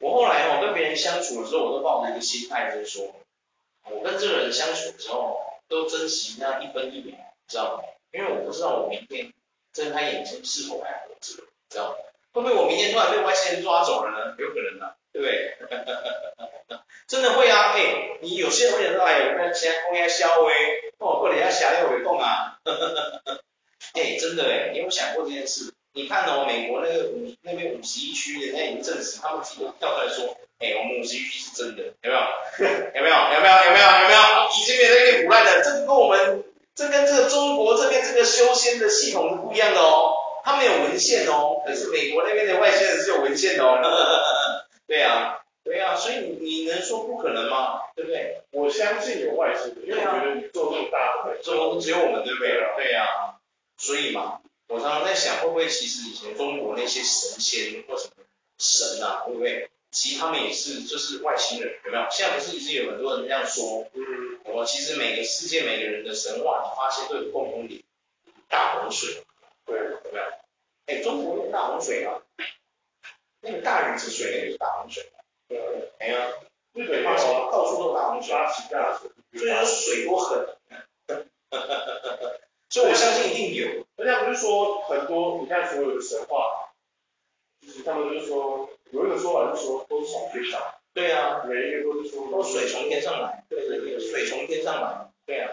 我后来哦跟别人相处的时候，我都抱着一个心态，就是说，我跟这个人相处的时候，都珍惜那一分一秒，知道吗？因为我不知道我明天睁开眼睛是否还活着，知道吗？会不会我明天突然被外星人抓走了呢？有可能啊，对不对？真的会啊，哎、欸，你有些人会想到，哎，我看现在公开消微，那我过年要下六尾供啊，哎、欸，真的哎、欸，你有想过这件事？你看哦，美国那个五那边五十一区，人家已经证实，他们自己都跳出来说，哎、欸，我们五十一区是真的，有没有？有没有？有没有？有没有？有没有？已经没有在那里胡乱了，这跟我们，这跟这个中国这边这个修仙的系统是不一样的哦，他们有文献哦，可是美国那边的外星人是有文献的哦，对啊。对啊，所以你能说不可能吗？对不对？我相信有外星人，因为我觉得你做这么大的，这都只有我们对不对？对啊，所以嘛，我常常在想，会不会其实以前中国那些神仙或什么神啊，对不对？其实他们也是就是外星人，有没有？现在不是一直有很多人这样说，嗯，我其实每个世界每个人的神话，你发现都有共同点，大洪水，对，有没有？哎，中国有大洪水啊，那个大禹治水那个是大洪水。对，哎呀，日本那时候到处都大洪水，所以说水多狠，所以我相信一定有。人家不是说很多，你看所有的神话，就是他们就是说有一个说法，就是说都是从水上，对啊，每一个都是说都水从天上来，对对对，水从天上来，对啊。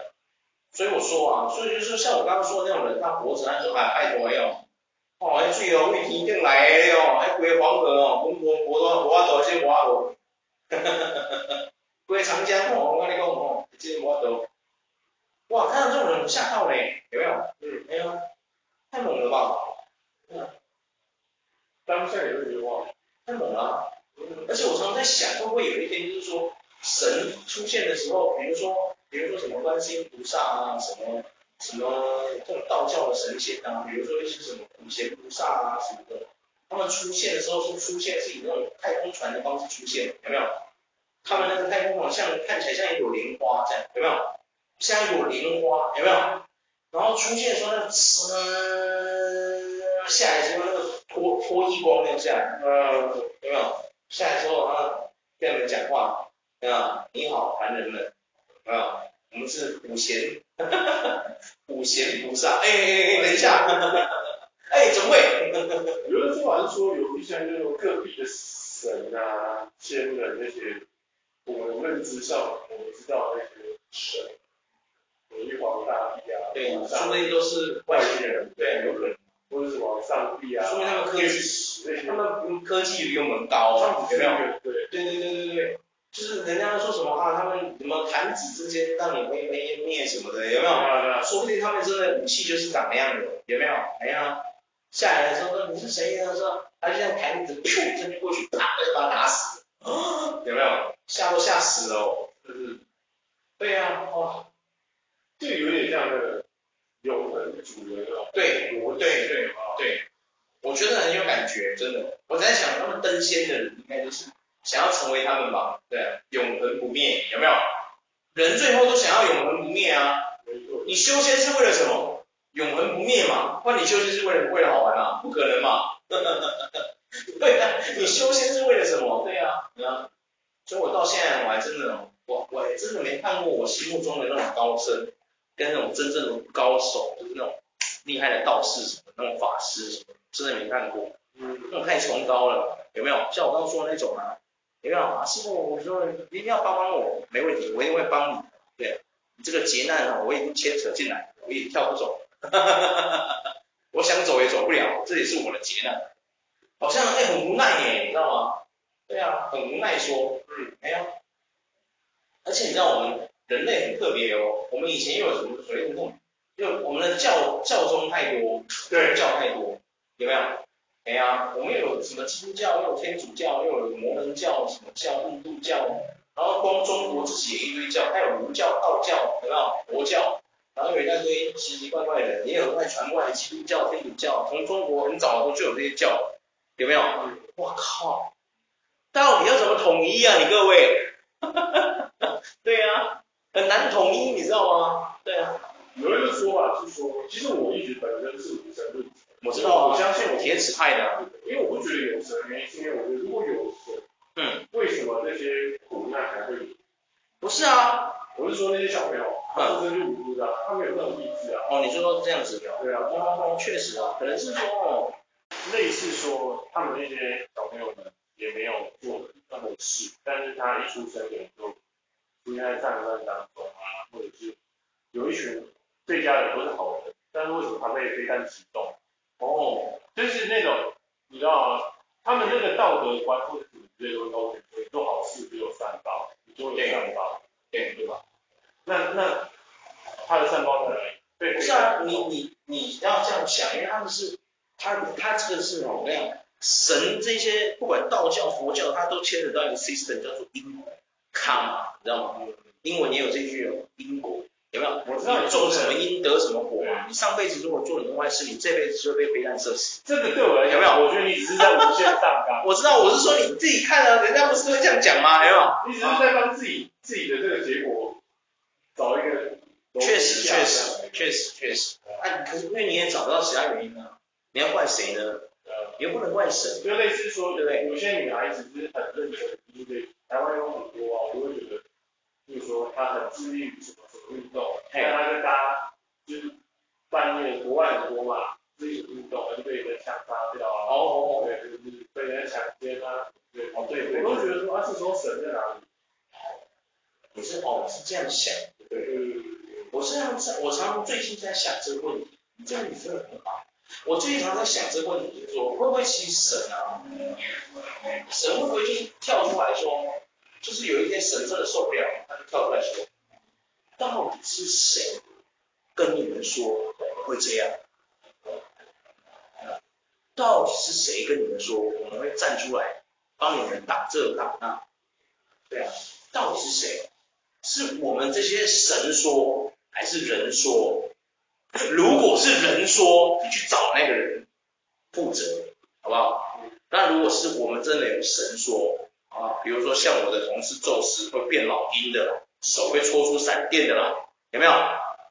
所以我说啊，所以就是像我刚刚说的那种人，他活着他就还拜托哟。哦，迄水哦，为天顶来的哦，迄规黄河哦，讲无无多，无法度先活落。规长江吼，我跟你讲吼，这无得。哇，看到这种人我吓到嘞，有没有？嗯，没有，太猛了吧？嗯，当下也会觉得哇，太猛了。嗯，而且我常常在想，会不会有一天就是说，神出现的时候，比如说，比如说什么观世音菩萨啊，什么什么这种道教的神仙啊，比如说一些什么普贤菩萨啊什么的。他们出现的时候是出现是以那种太空船的方式出现，有没有？他们那个太空船像看起来像一朵莲花这样，有没有？像一朵莲花，有没有？然后出现的时候，那个呲下来之后，那个脱脱衣光那下来，呃，有没有？下来之后，他跟你们讲话，啊，你好，凡人们，啊，我们是普贤，普贤菩萨，哎哎哎，等一下。哎，怎么会？有人说好像说有一些那种个别的神啊、仙人那些，我们认知上我们知道那些神，玉皇大帝啊，对，说那些都是外星人，对，有可能，或者什么上帝啊，说明他们科技，他们科技比我们高啊，有没有？对，对对对对对，就是人家说什么啊，他们什么弹指之间让你灰飞烟灭什么的，有没有？啊、说不定他们真的武器就是长那样的，有没有？哎呀。下来的时候说你是谁？他说他就像弹子砰扔过去，啪就把他打死，有没有？吓都吓死了哦，是不是？对呀、啊，哇，就有点像那个有人主人哦。对，对对对，我觉得很有感觉，真的。我在想他们登仙的人应该就是想要成为他们吧？对，永恒不灭，有没有？人最后都想要永恒不灭啊！你修仙是为了什么？永恒不灭嘛，不然你修仙是为了为了好玩啊，不可能嘛。对啊，你修仙是为了什么？对啊，啊，所以我到现在我还真的，我我真的没看过我心目中的那种高僧，跟那种真正的高手，就是那种厉害的道士什么，那种法师什么，真的没看过。嗯，那种太崇高了，有没有？像我刚刚说的那种啊，有没有？啊，师傅，我说你一定要帮帮我，没问题，我一定会帮你。对、啊，你这个劫难啊，我已经牵扯进来，我也跳不走。我想走也走不了，这也是我的劫难，好像哎、欸、很无奈耶，你知道吗？对啊，很无奈说，嗯，哎呀，而且你知道我们人类很特别哦，我们以前又有什么水土，因为我们的教教宗太多，对，教太多，有没有？哎呀，我们又有什么基督教，又有天主教，又有摩门教，什么教，印度教，然后光中国自己也一堆教，还有儒教、道教，有没有？佛教。然后有一大堆奇奇怪怪的人，也有外传过来基督教、天主教，从中国很早的时候就有这些教，有没有？哇靠！到底要怎么统一啊？你各位？对啊，很难统一，你知道吗？对啊。有一个说法是说，其实我一直本身是无神论者，我知道，我相信我铁齿派的、啊，因为我不觉得有神，原因是因为我觉得如果有神，嗯，为什么那些苦难还会有？不是啊，我是说那些小朋友。他本身就无辜的、啊，他没有那种意志啊。哦，你说这样子的。对啊，他确实啊，可能是说哦，类似说他们那些小朋友们也没有做那么事，但是他一出生可能就出现在战乱当中啊，或者是有一群对家人都是好人，但是为什么他被非但击中？哦，就是那种你知道吗、啊？他们那个道德观或者什么之类的东西，你做好事只有善报，你做有善报，对对吧？那那他的善报在哪里？对，不是啊，你你你要这样想，因为他们是他他这个是什么样？神这些不管道教、佛教，他都牵扯到一个 system 叫做因果 karma， 你知道吗？英文也有这句哦，因果有没有？我知道你种什么因得什么果嘛。你上辈子如果做了坏事，你这辈子就会被非难射死。这个对我来讲，有没有？我觉得你只是在无限上纲。我知道，我是说你自己看啊，人家不是会这样讲吗？有没有？你只是在帮自己自己的这个结果。找一个，确实确实确实确实，啊，可是因为你也找不到其他原因啊，你要怪谁呢？也不能怪神，就类似说，对不对？有些女孩子就是很认真，因为台湾有很多啊，我会觉得，就是说她很致力于什么什么运动，但她跟大家就是半夜国外很多嘛，自己运动就被人家枪杀掉啊，哦，对，就是被人家强奸啊，对，哦对对，我都觉得说，啊，这时候神在哪里？你是哦，是这样想。对，我是常在，我常常最近在想这个问题，这个你真的很好。我最近常在想这个问题，就是说会不会其实神啊，神会不会就跳出来说，就是有一天神真的受不了，他就跳出来说：“到底是谁跟你们说会这样？到底是谁跟你们说我们会站出来帮你们打这打那？对啊，到底是谁？是我们这些神说，还是人说？如果是人说，你去找那个人负责，好不好？那如果是我们真的有神说。”啊，比如说像我的同事宙斯会变老鹰的，手会戳出闪电的啦，有没有？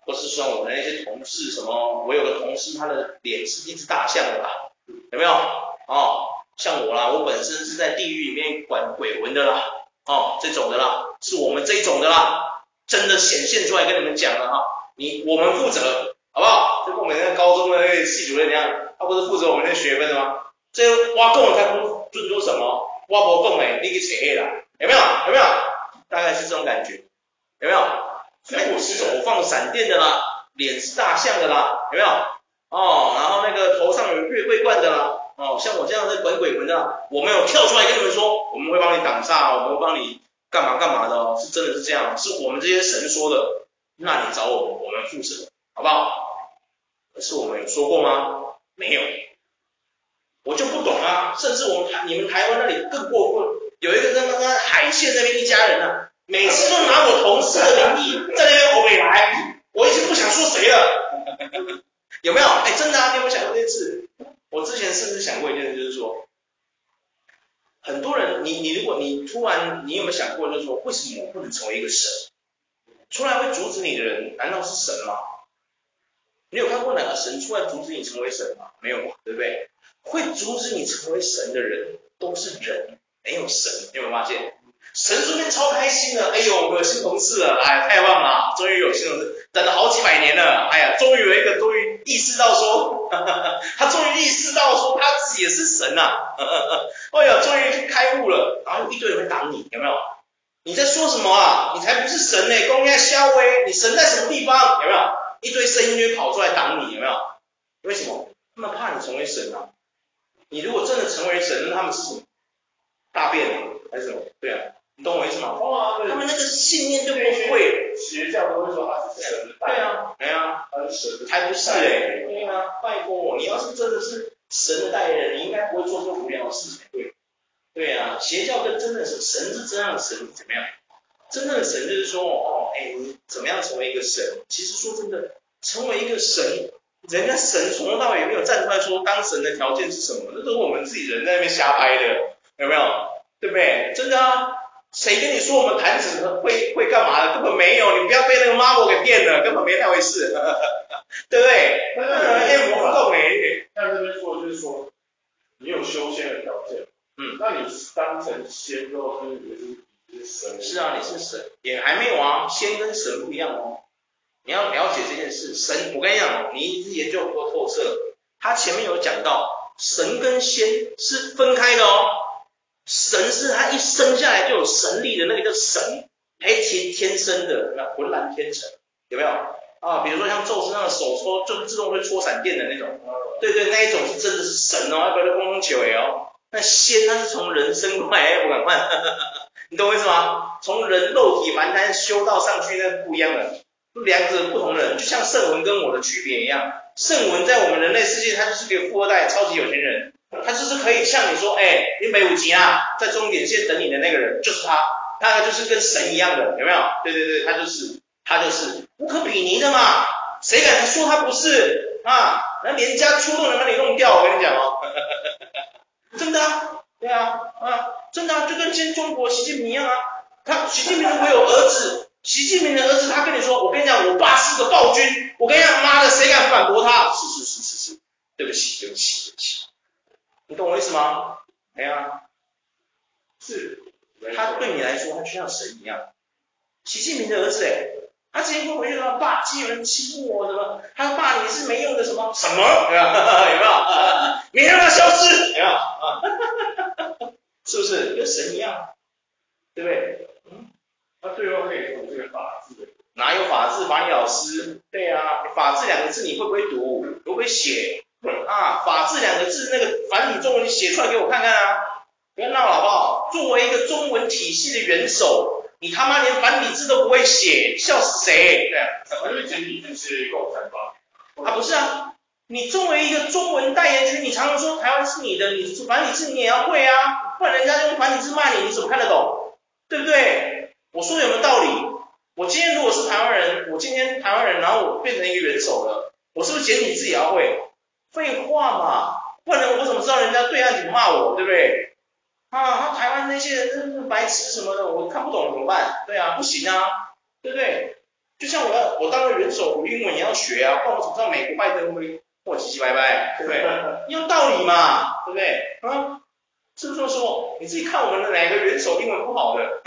或是像我的那些同事什么，我有个同事他的脸是一只大象的啦，有没有？哦，像我啦，我本身是在地狱里面管鬼魂的啦，哦，这种的啦，是我们这种的啦，真的显现出来跟你们讲了哈，你我们负责，好不好？就跟我们那个高中的那个系主任一样，他不是负责我们那学分的吗？这挖洞才不尊重什么？我不讲诶，你去扯黑啦，有没有？有没有？大概是这种感觉，有没有？所以我是手放闪电的啦，脸是大象的啦，有没有？哦，然后那个头上有月桂冠的啦，哦，像我这样在管鬼魂的啦，我没有跳出来跟你们说，我们会帮你挡煞，我们会帮你干嘛干嘛的哦，是真的是这样，是我们这些神说的，那你找我们，我们负责，好不好？可是我们有说过吗？没有。我就不懂啊，甚至我们你们台湾那里更过分，有一个那个海线那边一家人啊，每次都拿我同事的名义在那边欧北来，我已经不想说谁了，有没有？哎，真的啊，你有没有想过这件事？我之前甚至想过一件事，就是说，很多人，你你如果你突然，你有没有想过，就是说，为什么我不能成为一个神？出来会阻止你的人，难道是神吗？你有看过哪个神出来阻止你成为神吗？没有嘛，对不对？会阻止你成为神的人都是人，没有神，你有没有发现？神昨天超开心的，哎呦，我有新同事了，哎，太棒了，终于有新同事，等了好几百年了，哎呀，终于有一个，终于意识到说，呵呵他终于意识到说他自己也是神啊，呵呵哎呀，终于开悟了，然后一堆人会挡你，有没有？你在说什么啊？你才不是神呢、欸，公开瞎威，你神在什么地方？有没有？一堆声音就会跑出来挡你，有没有？为什么？他们怕你成为神啊。你如果真的成为神，那他们是什么？大便啊，还是什么？对啊，你懂我意思吗？哇，他们那个信念就不会，邪教都会说他是神的。对啊，没啊，他是神，才不是嘞。对啊，拜托我，你要是真的是神的代言人，你应该不会做出无聊的事才对。对啊，邪教跟真正的神，神是真正的神怎么样？真正的神就是说，哦，哎，你怎么样成为一个神？其实说真的，成为一个神。人家神从头到尾没有站出来说当神的条件是什么，那都是我们自己人在那边瞎掰的，有没有？对不对？真的啊，谁跟你说我们弹指会会干嘛的？根本没有，你不要被那个 Marvel 给骗了，根本没那回事，呵呵对不对？哎，我不懂哎。那这边说就是说，你有修仙的条件，嗯，那你当成仙之后，你是神？是啊，你是神，也还没有啊，仙跟神不一样哦。你要了解这件事，神，我跟你讲，你一直研究不够透彻。他前面有讲到，神跟仙是分开的哦。神是他一生下来就有神力的那个叫神，哎，其实天生的，那浑然天成，有没有？啊，比如说像宙斯那样的手搓，就是自动会戳闪电的那种，对对，那一种是真的是神哦，要不要就空空球哎哦。那仙他是从人生过来，哎，不敢看，你懂我意思吗？从人肉体凡胎修道上去，那不一样的。两者不同人，就像圣文跟我的区别一样。圣文在我们人类世界，他就是个富二代、超级有钱人，他就是可以像你说，哎、欸，你美五级啊，在终点线等你的那个人就是他，他就是跟神一样的，有没有？对对对，他就是，他就是无可比拟的嘛，谁敢说他不是啊？那连家出动能把你弄掉，我跟你讲哦，真的啊，对啊，啊，真的啊，就跟今天中国习近平一样啊，他习近平我有儿子。习近平的儿子，他跟你说，我跟你讲，我爸是个暴君，我跟你讲，妈的，谁敢反驳他？是是是是是，对不起对不起对不起，你懂我意思吗？哎呀，是，他对你来说，他就像神一样。习近平的儿子，哎，他之前跟我回去说，爸，今天有人欺负我，什么？他说，爸，你是没用的什么什么？有没有？有没有？你让他消失，有没有？是不是跟神一样？对不对？嗯。他最后可以用这个法治，哪有法治？法理老师，对啊，法治两个字你会不会读？会不会写？啊，法治两个字那个繁体中文你写出来给我看看啊！别闹了好不好？作为一个中文体系的元首，你他妈连繁体字都不会写，笑死谁？对啊，怎么会整理这是共产党？啊，不是啊，你作为一个中文代言群，你常常说台湾是你的，你繁体字你也要会啊，不然人家用繁体字骂你，你怎么看得懂？对不对？我说有没有道理？我今天如果是台湾人，我今天台湾人，然后我变成一个元首了，我是不是简体字也要会？废话嘛，不然我怎么知道人家对岸怎么骂我，对不对？啊，台湾那些人白痴什么的，我看不懂怎么办？对啊，不行啊，对不对？就像我要我当个元首，我英文也要学啊，不然我怎么知道美国拜登会我唧唧歪歪，对不对？有道理嘛，对不对？啊，是不是这么说？你自己看我们的哪个元首英文不好的？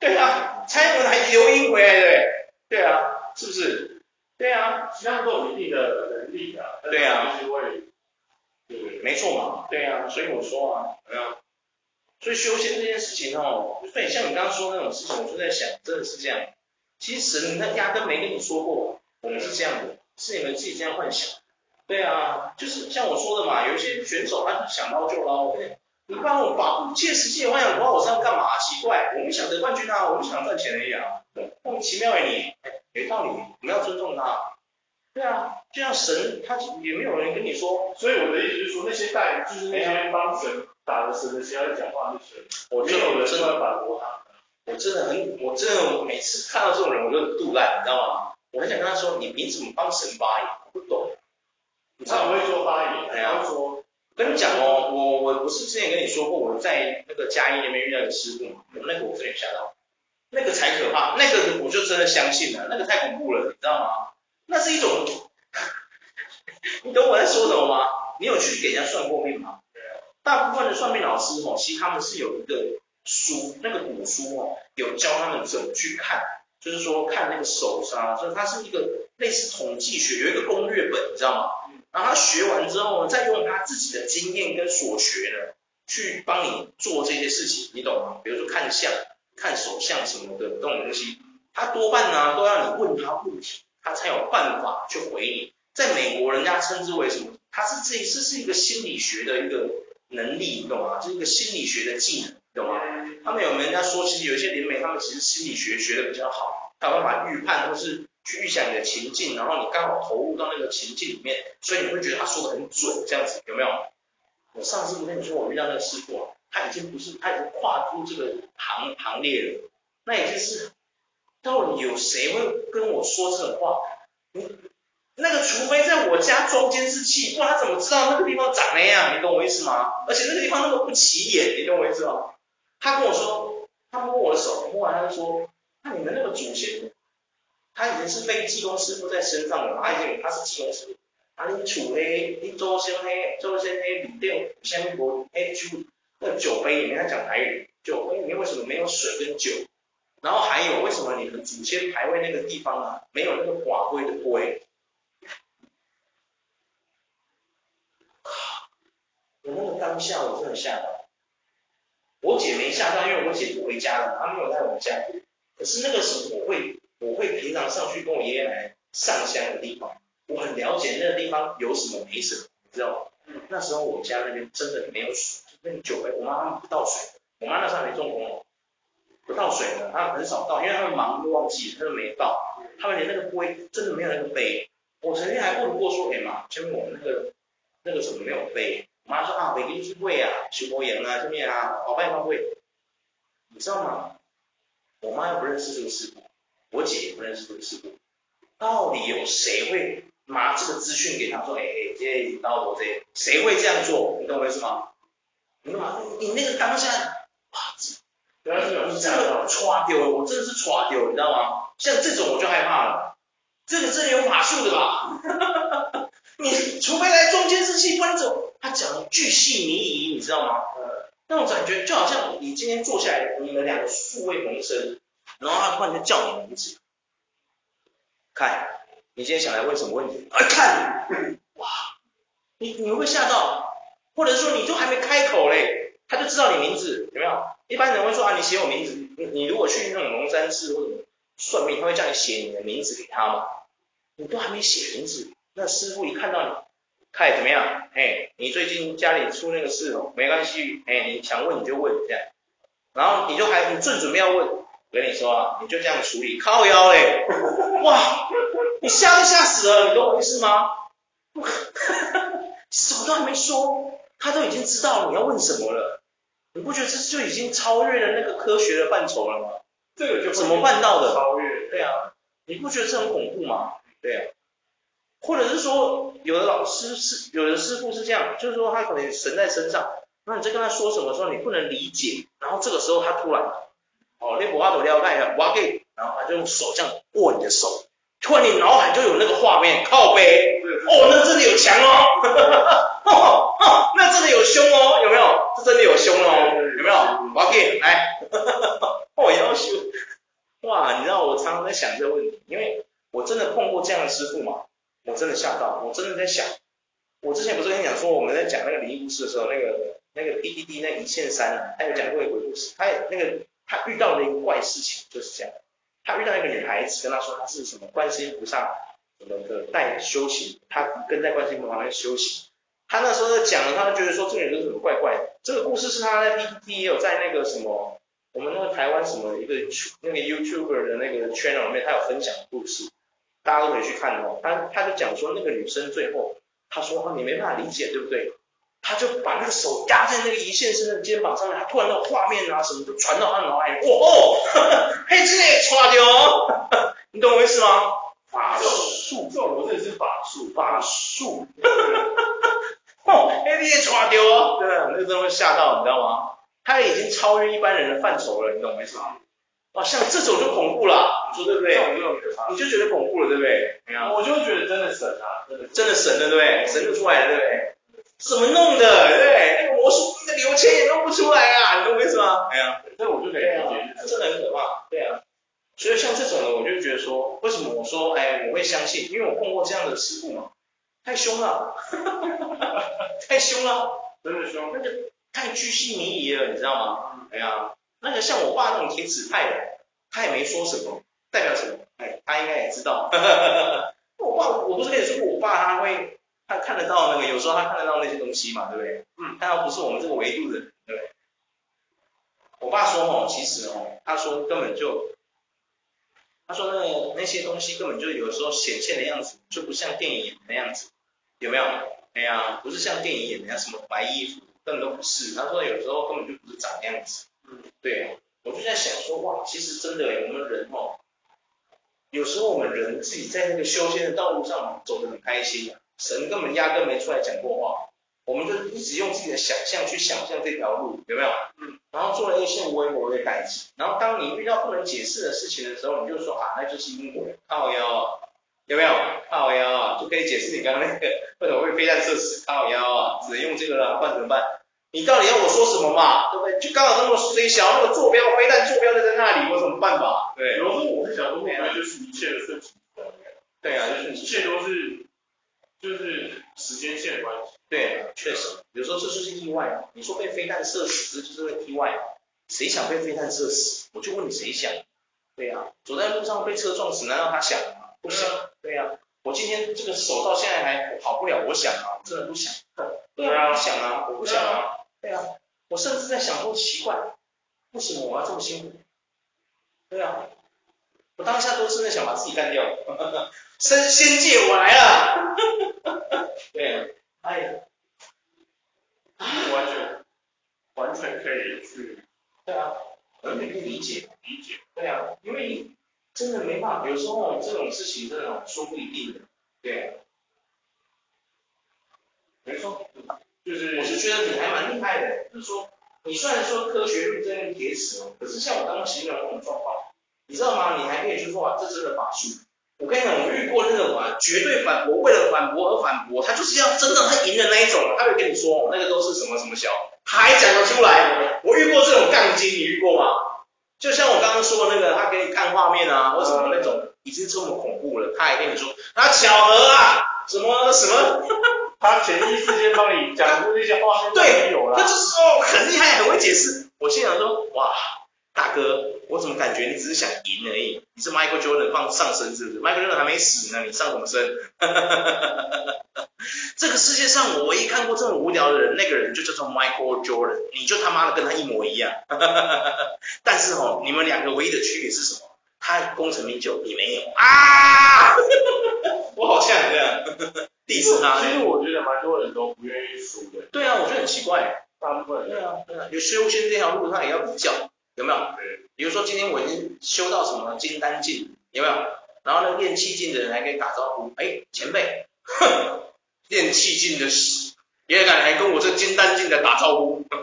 对啊，蔡英文还留英回来的，对啊，是不是？对啊，其他都有一定的能力啊，对啊，就是为。没错嘛，对啊，所以我说啊，对啊，所以修仙这件事情哦，对，像你刚刚说那种事情，我就在想，真的是这样。其实神他压根没跟你说过，我们是这样的，是你们自己这样幻想。对啊，就是像我说的嘛，有一些选手他想捞就捞，你不然我把不切实际的幻想往我身上干嘛？奇怪，我们想得冠军啊，我们想赚钱而已啊，莫名其妙哎你，有道理，我们要尊重他。对啊，就像神，他也没有人跟你说，所以我的意思就是说，那些代言就是那些帮神打了神的其他人讲话那些，我没有人出来反驳他。我真的很，我真的每次看到这种人，我就肚烂，你知道吗？我很想跟他说，你凭什么帮神发言？我不懂。你他不会说发言，他、啊、会说。跟你讲哦，我我我是之前跟你说过，我在那个嘉义那边遇到一个师傅，我那个我真的吓到，那个才可怕，那个我就真的相信了，那个太恐怖了，你知道吗？那是一种，你懂我在说什么吗？你有去给人家算过命吗？大部分的算命老师哦，其实他们是有一个书，那个古书哦，有教他们怎么去看，就是说看那个手啊，就是它是一个类似统计学，有一个攻略本，你知道吗？然后他学完之后，再用他自己的经验跟所学的去帮你做这些事情，你懂吗？比如说看相、看手相什么的这种东西，他多半呢都要你问他问题。他才有办法去回你，在美国人家称之为什么？他是这这是一个心理学的一个能力，你懂吗？这是一个心理学的技能，你懂吗？他们有人家说，其实有一些灵媒，他们其实心理学学的比较好，他有办法预判或是去预想你的情境，然后你刚好投入到那个情境里面，所以你会觉得他说的很准，这样子有没有？我上次不跟你说，我遇到那个师傅，他已经不是，他已经跨出这个行行列了，那已经是。到底有谁会跟我说这种话？你那个，除非在我家装监视器，不然他怎么知道那个地方长那样？你懂我意思吗？而且那个地方那么不起眼，你懂我意思吗？他跟我说，他摸我的手，摸完他就说，那你们那个祖先，他已经是被济公师傅在身上了，他已经他是济公师傅，啊，你厝嘞，你祖先嘞，祖先嘞里头有啥物无？哎，酒那酒杯里面，他讲台语，酒杯里面为什么没有水跟酒？然后还有为什么你们祖先牌位那个地方啊，没有那个寡龟的龟？我那个当下我真的吓到，我姐没吓到，因为我姐不回家了，她没有在我家。可是那个是我会，我会平常上去跟我爷爷奶奶上香的地方，我很了解那个地方有什么没什么，你知道吗？那时候我家那边真的没有水，那酒杯我妈妈不倒水，我妈那时候还没中风。不倒水的，他很少倒，因为他们忙都忘记，他们没倒，他们连那个杯真的没有那个杯。我曾经还问过说，哎、欸、妈，前面我们那个那个怎么没有杯？我妈说啊，北京是贵啊，徐国炎啊，这面啊，鳌拜花贵。你知道吗？我妈又不认识这个师傅，我姐也不认识这个师傅，到底有谁会拿这个资讯给他说，哎、欸、哎，这到我这，谁会这样做？你懂我意思吗？你妈，你那个当下，哇！你真的抓丢了，我真的是抓丢了，你知道吗？像这种我就害怕了，这个真的有法术的吧？你除非来中间是器官走，他讲的巨细靡遗，你知道吗？那种感觉就好像你今天坐下来，你们两个素未谋生，然后他突然就叫你名字，看，你今天想来问什么问题？啊，看，哇，你你会吓到，或者说你都还没开口嘞，他就知道你名字，有没有？一般人会说啊，你写我名字，你你如果去那种龙山寺或者算命，他会叫你写你的名字给他嘛。你都还没写名字，那师傅一看到你，看怎么样，哎，你最近家里出那个事哦，没关系，哎，你想问你就问这样，然后你就还你正准备要问，我跟你说啊，你就这样处理，靠腰嘞，哇，你吓都吓死了，你懂我意思吗？什么都还没说，他都已经知道你要问什么了，你不觉得这就已经超越了那个科学的范畴了吗？这个就怎么办到的？超越，对啊，你不觉得这很恐怖吗？对啊。或者是说，有的老师是，有的师傅是这样，就是说他可能神在身上，那你在跟他说什么时候你不能理解，然后这个时候他突然，哦，你不要走撩盖了，挖给，然后他就用手这样握你的手，突然你脑海就有那个画面，靠背，哦，那真的有强哦，哦哦，那真的有凶哦，有没有？这真的有凶哦，有没有？挖给来，我要修，哇，你知道我常常在想这个问题，因为我真的碰过这样的师傅嘛。我真的吓到，我真的在想，我之前不是跟你讲说，我们在讲那个灵异故事的时候，那个那个 D D D 那一线三啊，他有讲过一个鬼故事，他那个他遇到了一个怪事情，就是这样，他遇到一个女孩子，跟他说他是什么观世音菩萨什么的带修行，他跟在观世音菩萨旁边修行，他那时候在讲，他就觉得说这个人有什么怪怪的，这个故事是他在 D D D 也有在那个什么我们那个台湾什么一个那个 YouTuber 的那个 channel 里面，他有分享的故事。大家都可以去看哦，他他就讲说那个女生最后，他说啊你没办法理解对不对？他就把那个手压在那个一线生的肩膀上面，他突然那个画面啊什么就传到他脑海里，哇哦，嘿这个传的哦，你懂我意思吗？法术，这我认识法术，法术，哦，嘿这个传的哦，真的，那真会吓到，你知道吗？他已经超越一般人的范畴了，你懂我意思吗？哇，像这种就恐怖啦，你说对不对？你就觉得恐怖了，对不对？我就觉得真的神啊，真的真的神了，对不对？神就出来了，对不对？怎么弄的，对不对？那个魔术那个刘谦也弄不出来啊，你懂我意思吗？哎呀，这我就没感觉，真的很可怕，对啊。所以像这种的，我就觉得说，为什么我说哎我会相信？因为我碰过这样的师傅嘛，太凶了，太凶了，真的凶，那个太巨细靡遗了，你知道吗？哎呀。那个像我爸那种铁齿派的，他也没说什么，代表什么？哎，他应该也知道。我爸，我不是跟你说过，我爸他会，他看得到那个，有时候他看得到那些东西嘛，对不对？嗯，但他不是我们这个维度的人，对不对？我爸说哦，其实哦，他说根本就，他说那个那些东西根本就有时候显现的样子，就不像电影演的样子，有没有？哎呀，不是像电影演的什么白衣服，根本都不是。他说有时候根本就不是长那样子。对，我就在想说，哇，其实真的耶，我们人哦，有时候我们人自己在那个修仙的道路上走得很开心，神根本压根没出来讲过话，我们就一直用自己的想象去想象这条路，有没有？嗯。然后做了一些无为无为的代志，然后当你遇到不能解释的事情的时候，你就说啊，那就是因果，靠腰，有没有？靠腰就可以解释你刚刚那个为什么会飞弹射死，靠腰，只能用这个了，不然怎么办？你到底要我说什么嘛？对不对？就刚好那么虽小，那个坐标飞弹坐标就在那里，我怎么办吧？对。有时候我是想说，那就是一切的顺其自然。对啊，就是一切都是就是时间线的关系。对，确实，有时候这就是意外。你说被飞弹射死，这就是个意外。谁想被飞弹射死？我就问你谁想？对啊，走在路上被车撞死，难道他想吗？不想。对啊，我今天这个手到现在还好不了，我想啊，真的不想。对啊，我不想啊，我不想啊。对啊，我甚至在想说奇怪，为什么我要这么辛苦？对啊，我当下都是在想把自己干掉，仙仙界我来了，对啊，哎呀，完全完全可以去，对啊，完全可以理解理解，对啊，因为你真的没办法，有时候这种事情真的说不一定的，对啊，没错。就是我是觉得你还蛮厉害的，就是说你虽然说科学论证铁齿哦，可是像我刚刚形容的那种状况，你知道吗？你还可以去说啊，这真的法术。我跟你讲，我遇过那种啊，绝对反驳，为了反驳而反驳，他就是要真的他赢的那一种，他会跟你说那个都是什么什么小，他还讲得出来。我遇过这种杠精，你遇过吗？就像我刚刚说的那个，他给你看画面啊，或什么那种，已经这么恐怖了，他还跟你说那巧合啊，什么什么。他潜意识间帮你讲出那些话，对，有了。他就是哦，很厉害，很会解释。我心想说，哇，大哥，我怎么感觉你只是想赢而已？你是 Michael Jordan 放上身是不是 ？Michael Jordan 还没死呢，你上什么身？这个世界上我唯一看过这么无聊的人，那个人就叫做 Michael Jordan， 你就他妈的跟他一模一样。但是哦，你们两个唯一的区别是什么？他功成名就，你没有啊。我好像这样第四他。其实我觉得蛮多人都不愿意输的。对啊，我觉得很奇怪，大部分人。对啊，对啊，有修仙这条路他也要比较，有没有？对。比如说今天我已经修到什么金丹境，有没有？然后呢，练气境的人还跟你打招呼，哎，前辈，哼，练气境的也敢还跟我这金丹境的打招呼，呵呵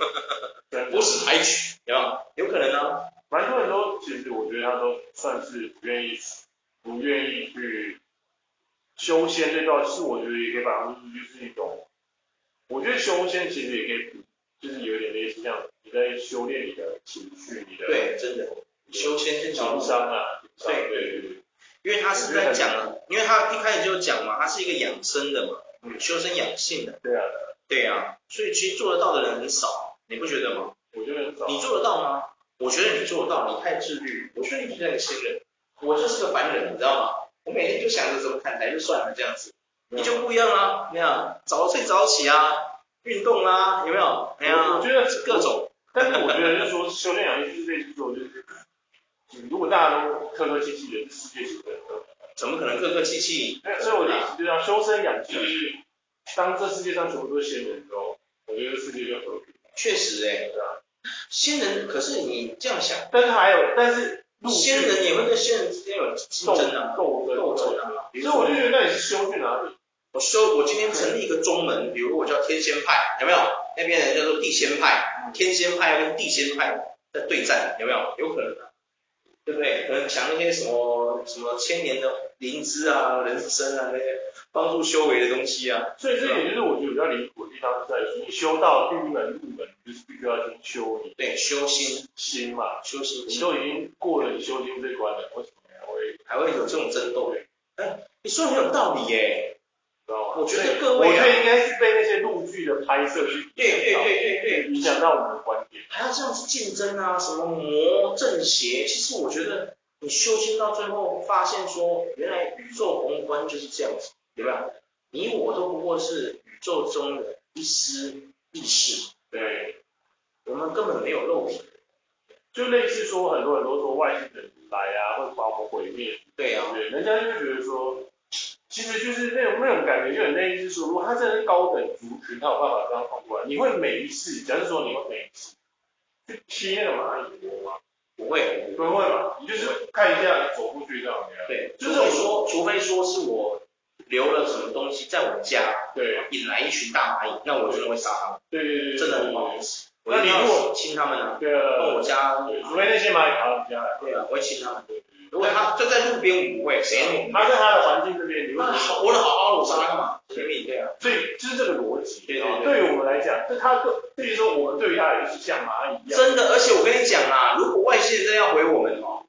呵，不是抬举，有没有？有可能啊，蛮多人都其实我觉得他都算是不愿意，不愿意去修仙这道，是我觉得也可以把它就是一种，我觉得修仙其实也可以，就是有点类似这样，你在修炼你的情绪，你的对，真的修仙这条路上啊，对对对。因为他是在讲，因为他一开始就讲嘛，他是一个养生的嘛，嗯、修身养性的。对啊，对啊，所以其实做得到的人很少，你不觉得吗？我觉得很少。你做得到吗？我觉得你做得到，你太自律。我觉得你是个新人，我就是个凡人，你知道吗？我每天就想着怎么砍柴就算了这样子，你就不一样啊，没有早睡早起啊，运动啊，有没有？没有、啊，我觉得各种。但是我觉得就是说修身养性就是类似做就是。如果大家都客客气气的，世界级的，怎么可能客客气气？所以我的意思就是要修身养性，就是当这世界上全部都是仙人之后，我觉得世界就和平。确实哎、欸，对啊，仙人可是你这样想，但是还有，但是仙人也会跟仙人之间有竞争啊、斗争、斗争啊，所以我就觉得那你是修去哪里？我修，我今天成立一个宗门，比如我叫天仙派，有没有？那边人叫做地仙派，天仙派跟地仙派在对战，有没有？有可能啊。对不对？可能讲那些什么什么千年的灵芝啊、人参啊那些帮助修为的东西啊。所以这也就是我觉得比较离谱的地方是在于，你修到第一门入门，就是必须要先修你。对，修心。心嘛，修心。你都已经过了你修心这关了，为什么还会还会有这种争斗？哎，你说的很有道理耶、欸。知道吗？我觉得各位、啊，我觉得应该是被那些陆剧的拍摄去对对对对对影响到我们的观点，还要这样子竞争啊，什么魔正邪，其实我觉得你修心到最后发现说，原来宇宙宏观就是这样子，对吧？你我都不过是宇宙中的一丝一世，对，我们根本没有肉体，就类似说很多人都说外星人来啊，会把我们毁灭，对啊，对，人家就觉得说。其实就是那种那种感觉，就很类似说，如果他真的是高等族群，他有办法这样控制。你会每一次，假设说你会每一次去踢那个蚂蚁窝吗？不会，不会嘛？你就是看一下走过去这样。对，就是说，除非说是我留了什么东西在我家，对，引来一群大蚂蚁，那我真的会杀他们。对对对，真的很不好意思。那你如果亲他们呢？对啊，到我家，除非那些蚂蚁爬到你家来。对啊，我会亲他们。如果他就在路边舞会，谁？他在他的环境这边，你那好，我的好好，我杀他干嘛？对不对啊？所以就是这个逻辑。对对对。对于我们来讲，就他个，比如说我们对于他也是像蚂蚁一样。真的，而且我跟你讲啊，如果外星人真要回我们哦，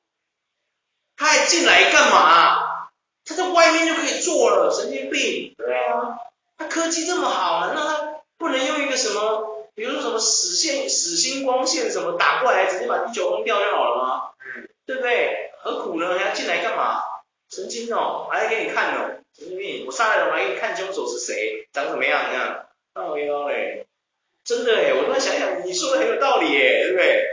他还进来干嘛？他在外面就可以做了，神经病。对啊。他科技这么好，难道他不能用一个什么，比如说什么死线、死星光线什么打过来，直接把地球轰掉就好了吗？嗯。对不对？何苦呢？还要进来干嘛？神经哦，还要给你看哦，神经病！我杀了人，还给你看凶手是谁，长什么样？你看，靠腰嘞，真的哎！我突然想想，你说的很有道理哎，对不对？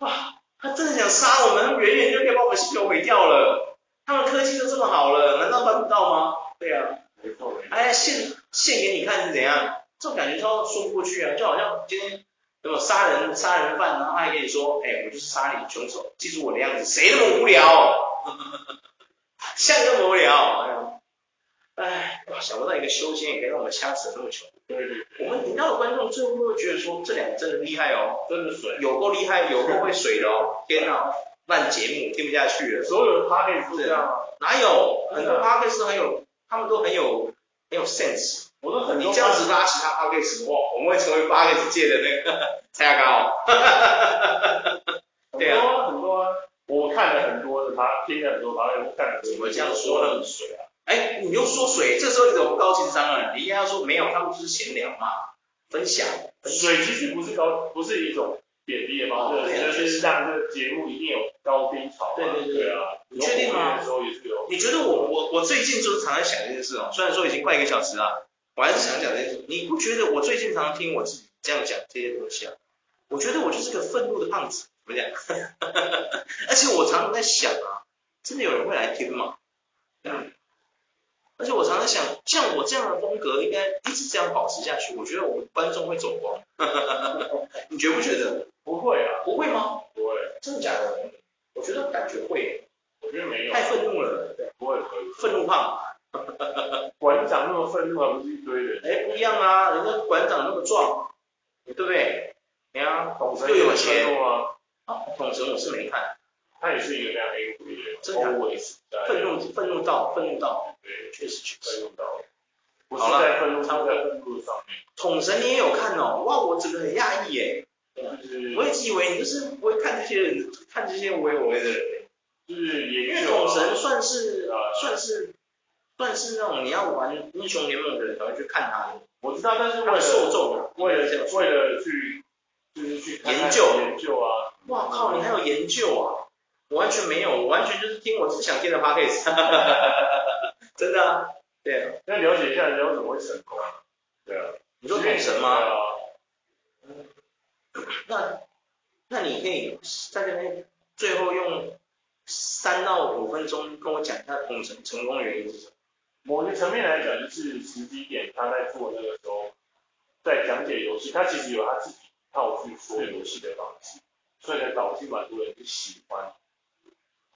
哇，他真的想杀我们，他们远远就可以把我们星球毁掉了。他们科技都这么好了，难道办不到吗？对啊，没错。哎，现现给你看是怎样？这种感觉超说不过去啊！就好像今天。那么杀人杀人犯，然后他还跟你说，哎、欸，我就是杀你凶手，记住我的样子，谁那么无聊、哦？像那么无聊？哎，哇，想不到一个修仙也可以让我们瞎扯那么久。对对对。我们频道的观众最后会觉得说，这两个真的厉害哦，真的水，有够厉害，有够会水的哦。天哪，烂节目听不下去了。所有的 podcast 都这样吗？哪有？很多 podcast 都很有，他们都很有很有 sense。我都很你这样子拉其他 podcast 哇，我们会成为 podcast 界的那个蔡亚高，对啊，很多啊，我看了很多的他，听了很多他，我看了很多。怎么这样说呢？水啊！哎，你又说水，这时候你怎么高情商了？你应该要说没有，他们就是闲聊嘛，分享。水其实不是高，不是一种贬低的嘛，对，就是让这个节目一定有高低潮。对对对啊！你确定吗？你觉得我我我最近就是常在想这件事哦，虽然说已经快一个小时了。我还是想讲这些，你不觉得我最近常常听我自己这样讲这些东西啊？我觉得我就是个愤怒的胖子，怎么讲？而且我常常在想啊，真的有人会来听吗？嗯。而且我常常想，像我这样的风格，应该一直这样保持下去，我觉得我们观众会走光。你觉不觉得？不会啊，不会吗？不会，真的假的？我觉得感觉会，我觉得没有，太愤怒了，对，不会，不会，愤怒胖。馆长那么愤怒，还不是一堆人？哎，不一样啊！人家馆长那么壮，对不对？你看，又有钱，统神我是没看，他也是一个非常 A 股的人，真的，愤怒愤怒到愤怒到，对，确实确实愤怒到，不是在愤怒上，在愤怒上面。统神你也有看哦，哇，我整个很讶异耶，我一直以为你就是不会看这些人，看这些无为无为的人，就是因为统神算是算是。算是那种你要玩英雄联盟的人才会去看他的，我知道，但是为了受众，为了为了去就是去看看研究研究啊，哇靠，你还有研究啊？我完全没有，我完全就是听我自己想听的 podcast， 真的啊，对啊，那了解一下人家为什么会成功啊？对啊，你说懂神吗？那那你可以在这边最后用三到五分钟跟我讲一下统神成功的原因是什么？某个层面来讲，就是时机点，他在做那个时候，在讲解游戏，他其实有他自己一套去说游戏的方式，所以才导致蛮多人就喜欢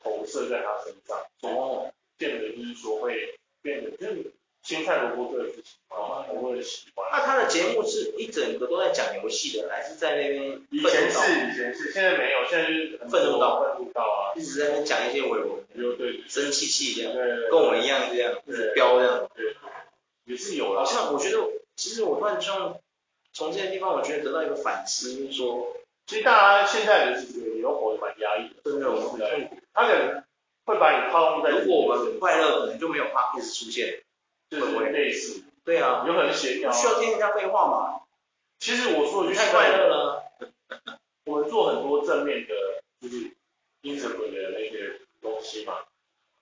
投射在他身上，哦，变得就是说会变得就是青菜萝卜各有所喜好嘛，我也喜欢。那他的节目是一整个都在讲游戏的，还是在那边？以前是以前是，现在没有，现在就是愤怒到愤怒到啊，一直在那边讲一些我我。对对。生气气这样，跟我们一样这样，一直飙这样。对。也是有啦。好像我觉得，其实我突然从从这些地方，我觉得得到一个反思，就是说，其实大家现在的这个也都活得蛮压抑的。真的，我们很痛苦。他可能会把你套用在。如果我们很快乐，可能就没有 podcast 出现。就是类似，对啊，有可能协调，需要听人家废话嘛。其实我说的就是太快乐了。我们做很多正面的，就是 Instagram 的那些东西嘛，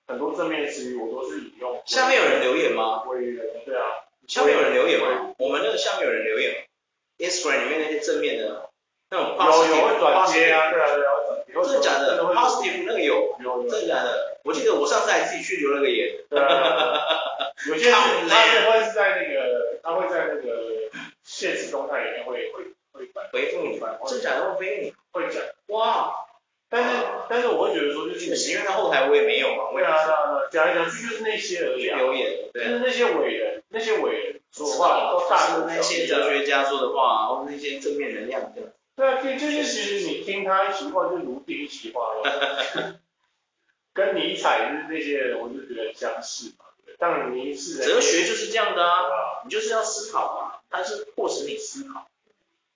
很多正面词语我都是引用。下面有人留言吗？对啊，下面有人留言吗？我们那个下面有人留言吗 ？Instagram 里面那些正面的，那种 positive 有会转接啊，对啊对啊，有真的假的 ？positive 那个有，真的假的？我记得我上次还自己去留了个言。有些人他会是在那个，他会在那个现实动态里面会会会回复你，真假的会回你，会讲哇，但是但是我会觉得说就是因为他后台我也没有嘛，对啊对啊，讲来讲去就是那些而已，留言，就是那些伟人，那些伟人说话都大那些哲学家说的话，或者那些正面能量这样，对啊，这些其实你听他一席话就如听一席话了，跟尼采就是那些人我就觉得相似嘛。当你是哲学就是这样的啊，你就是要思考嘛，它是迫使你思考。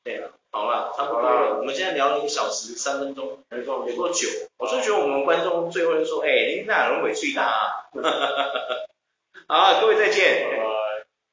对啊，好了，差不多了，我们现在聊了一个小时三分钟，没错，没多久。我就觉得我们观众最后就说，哎，您哪有人委屈的啊？好，各位再见。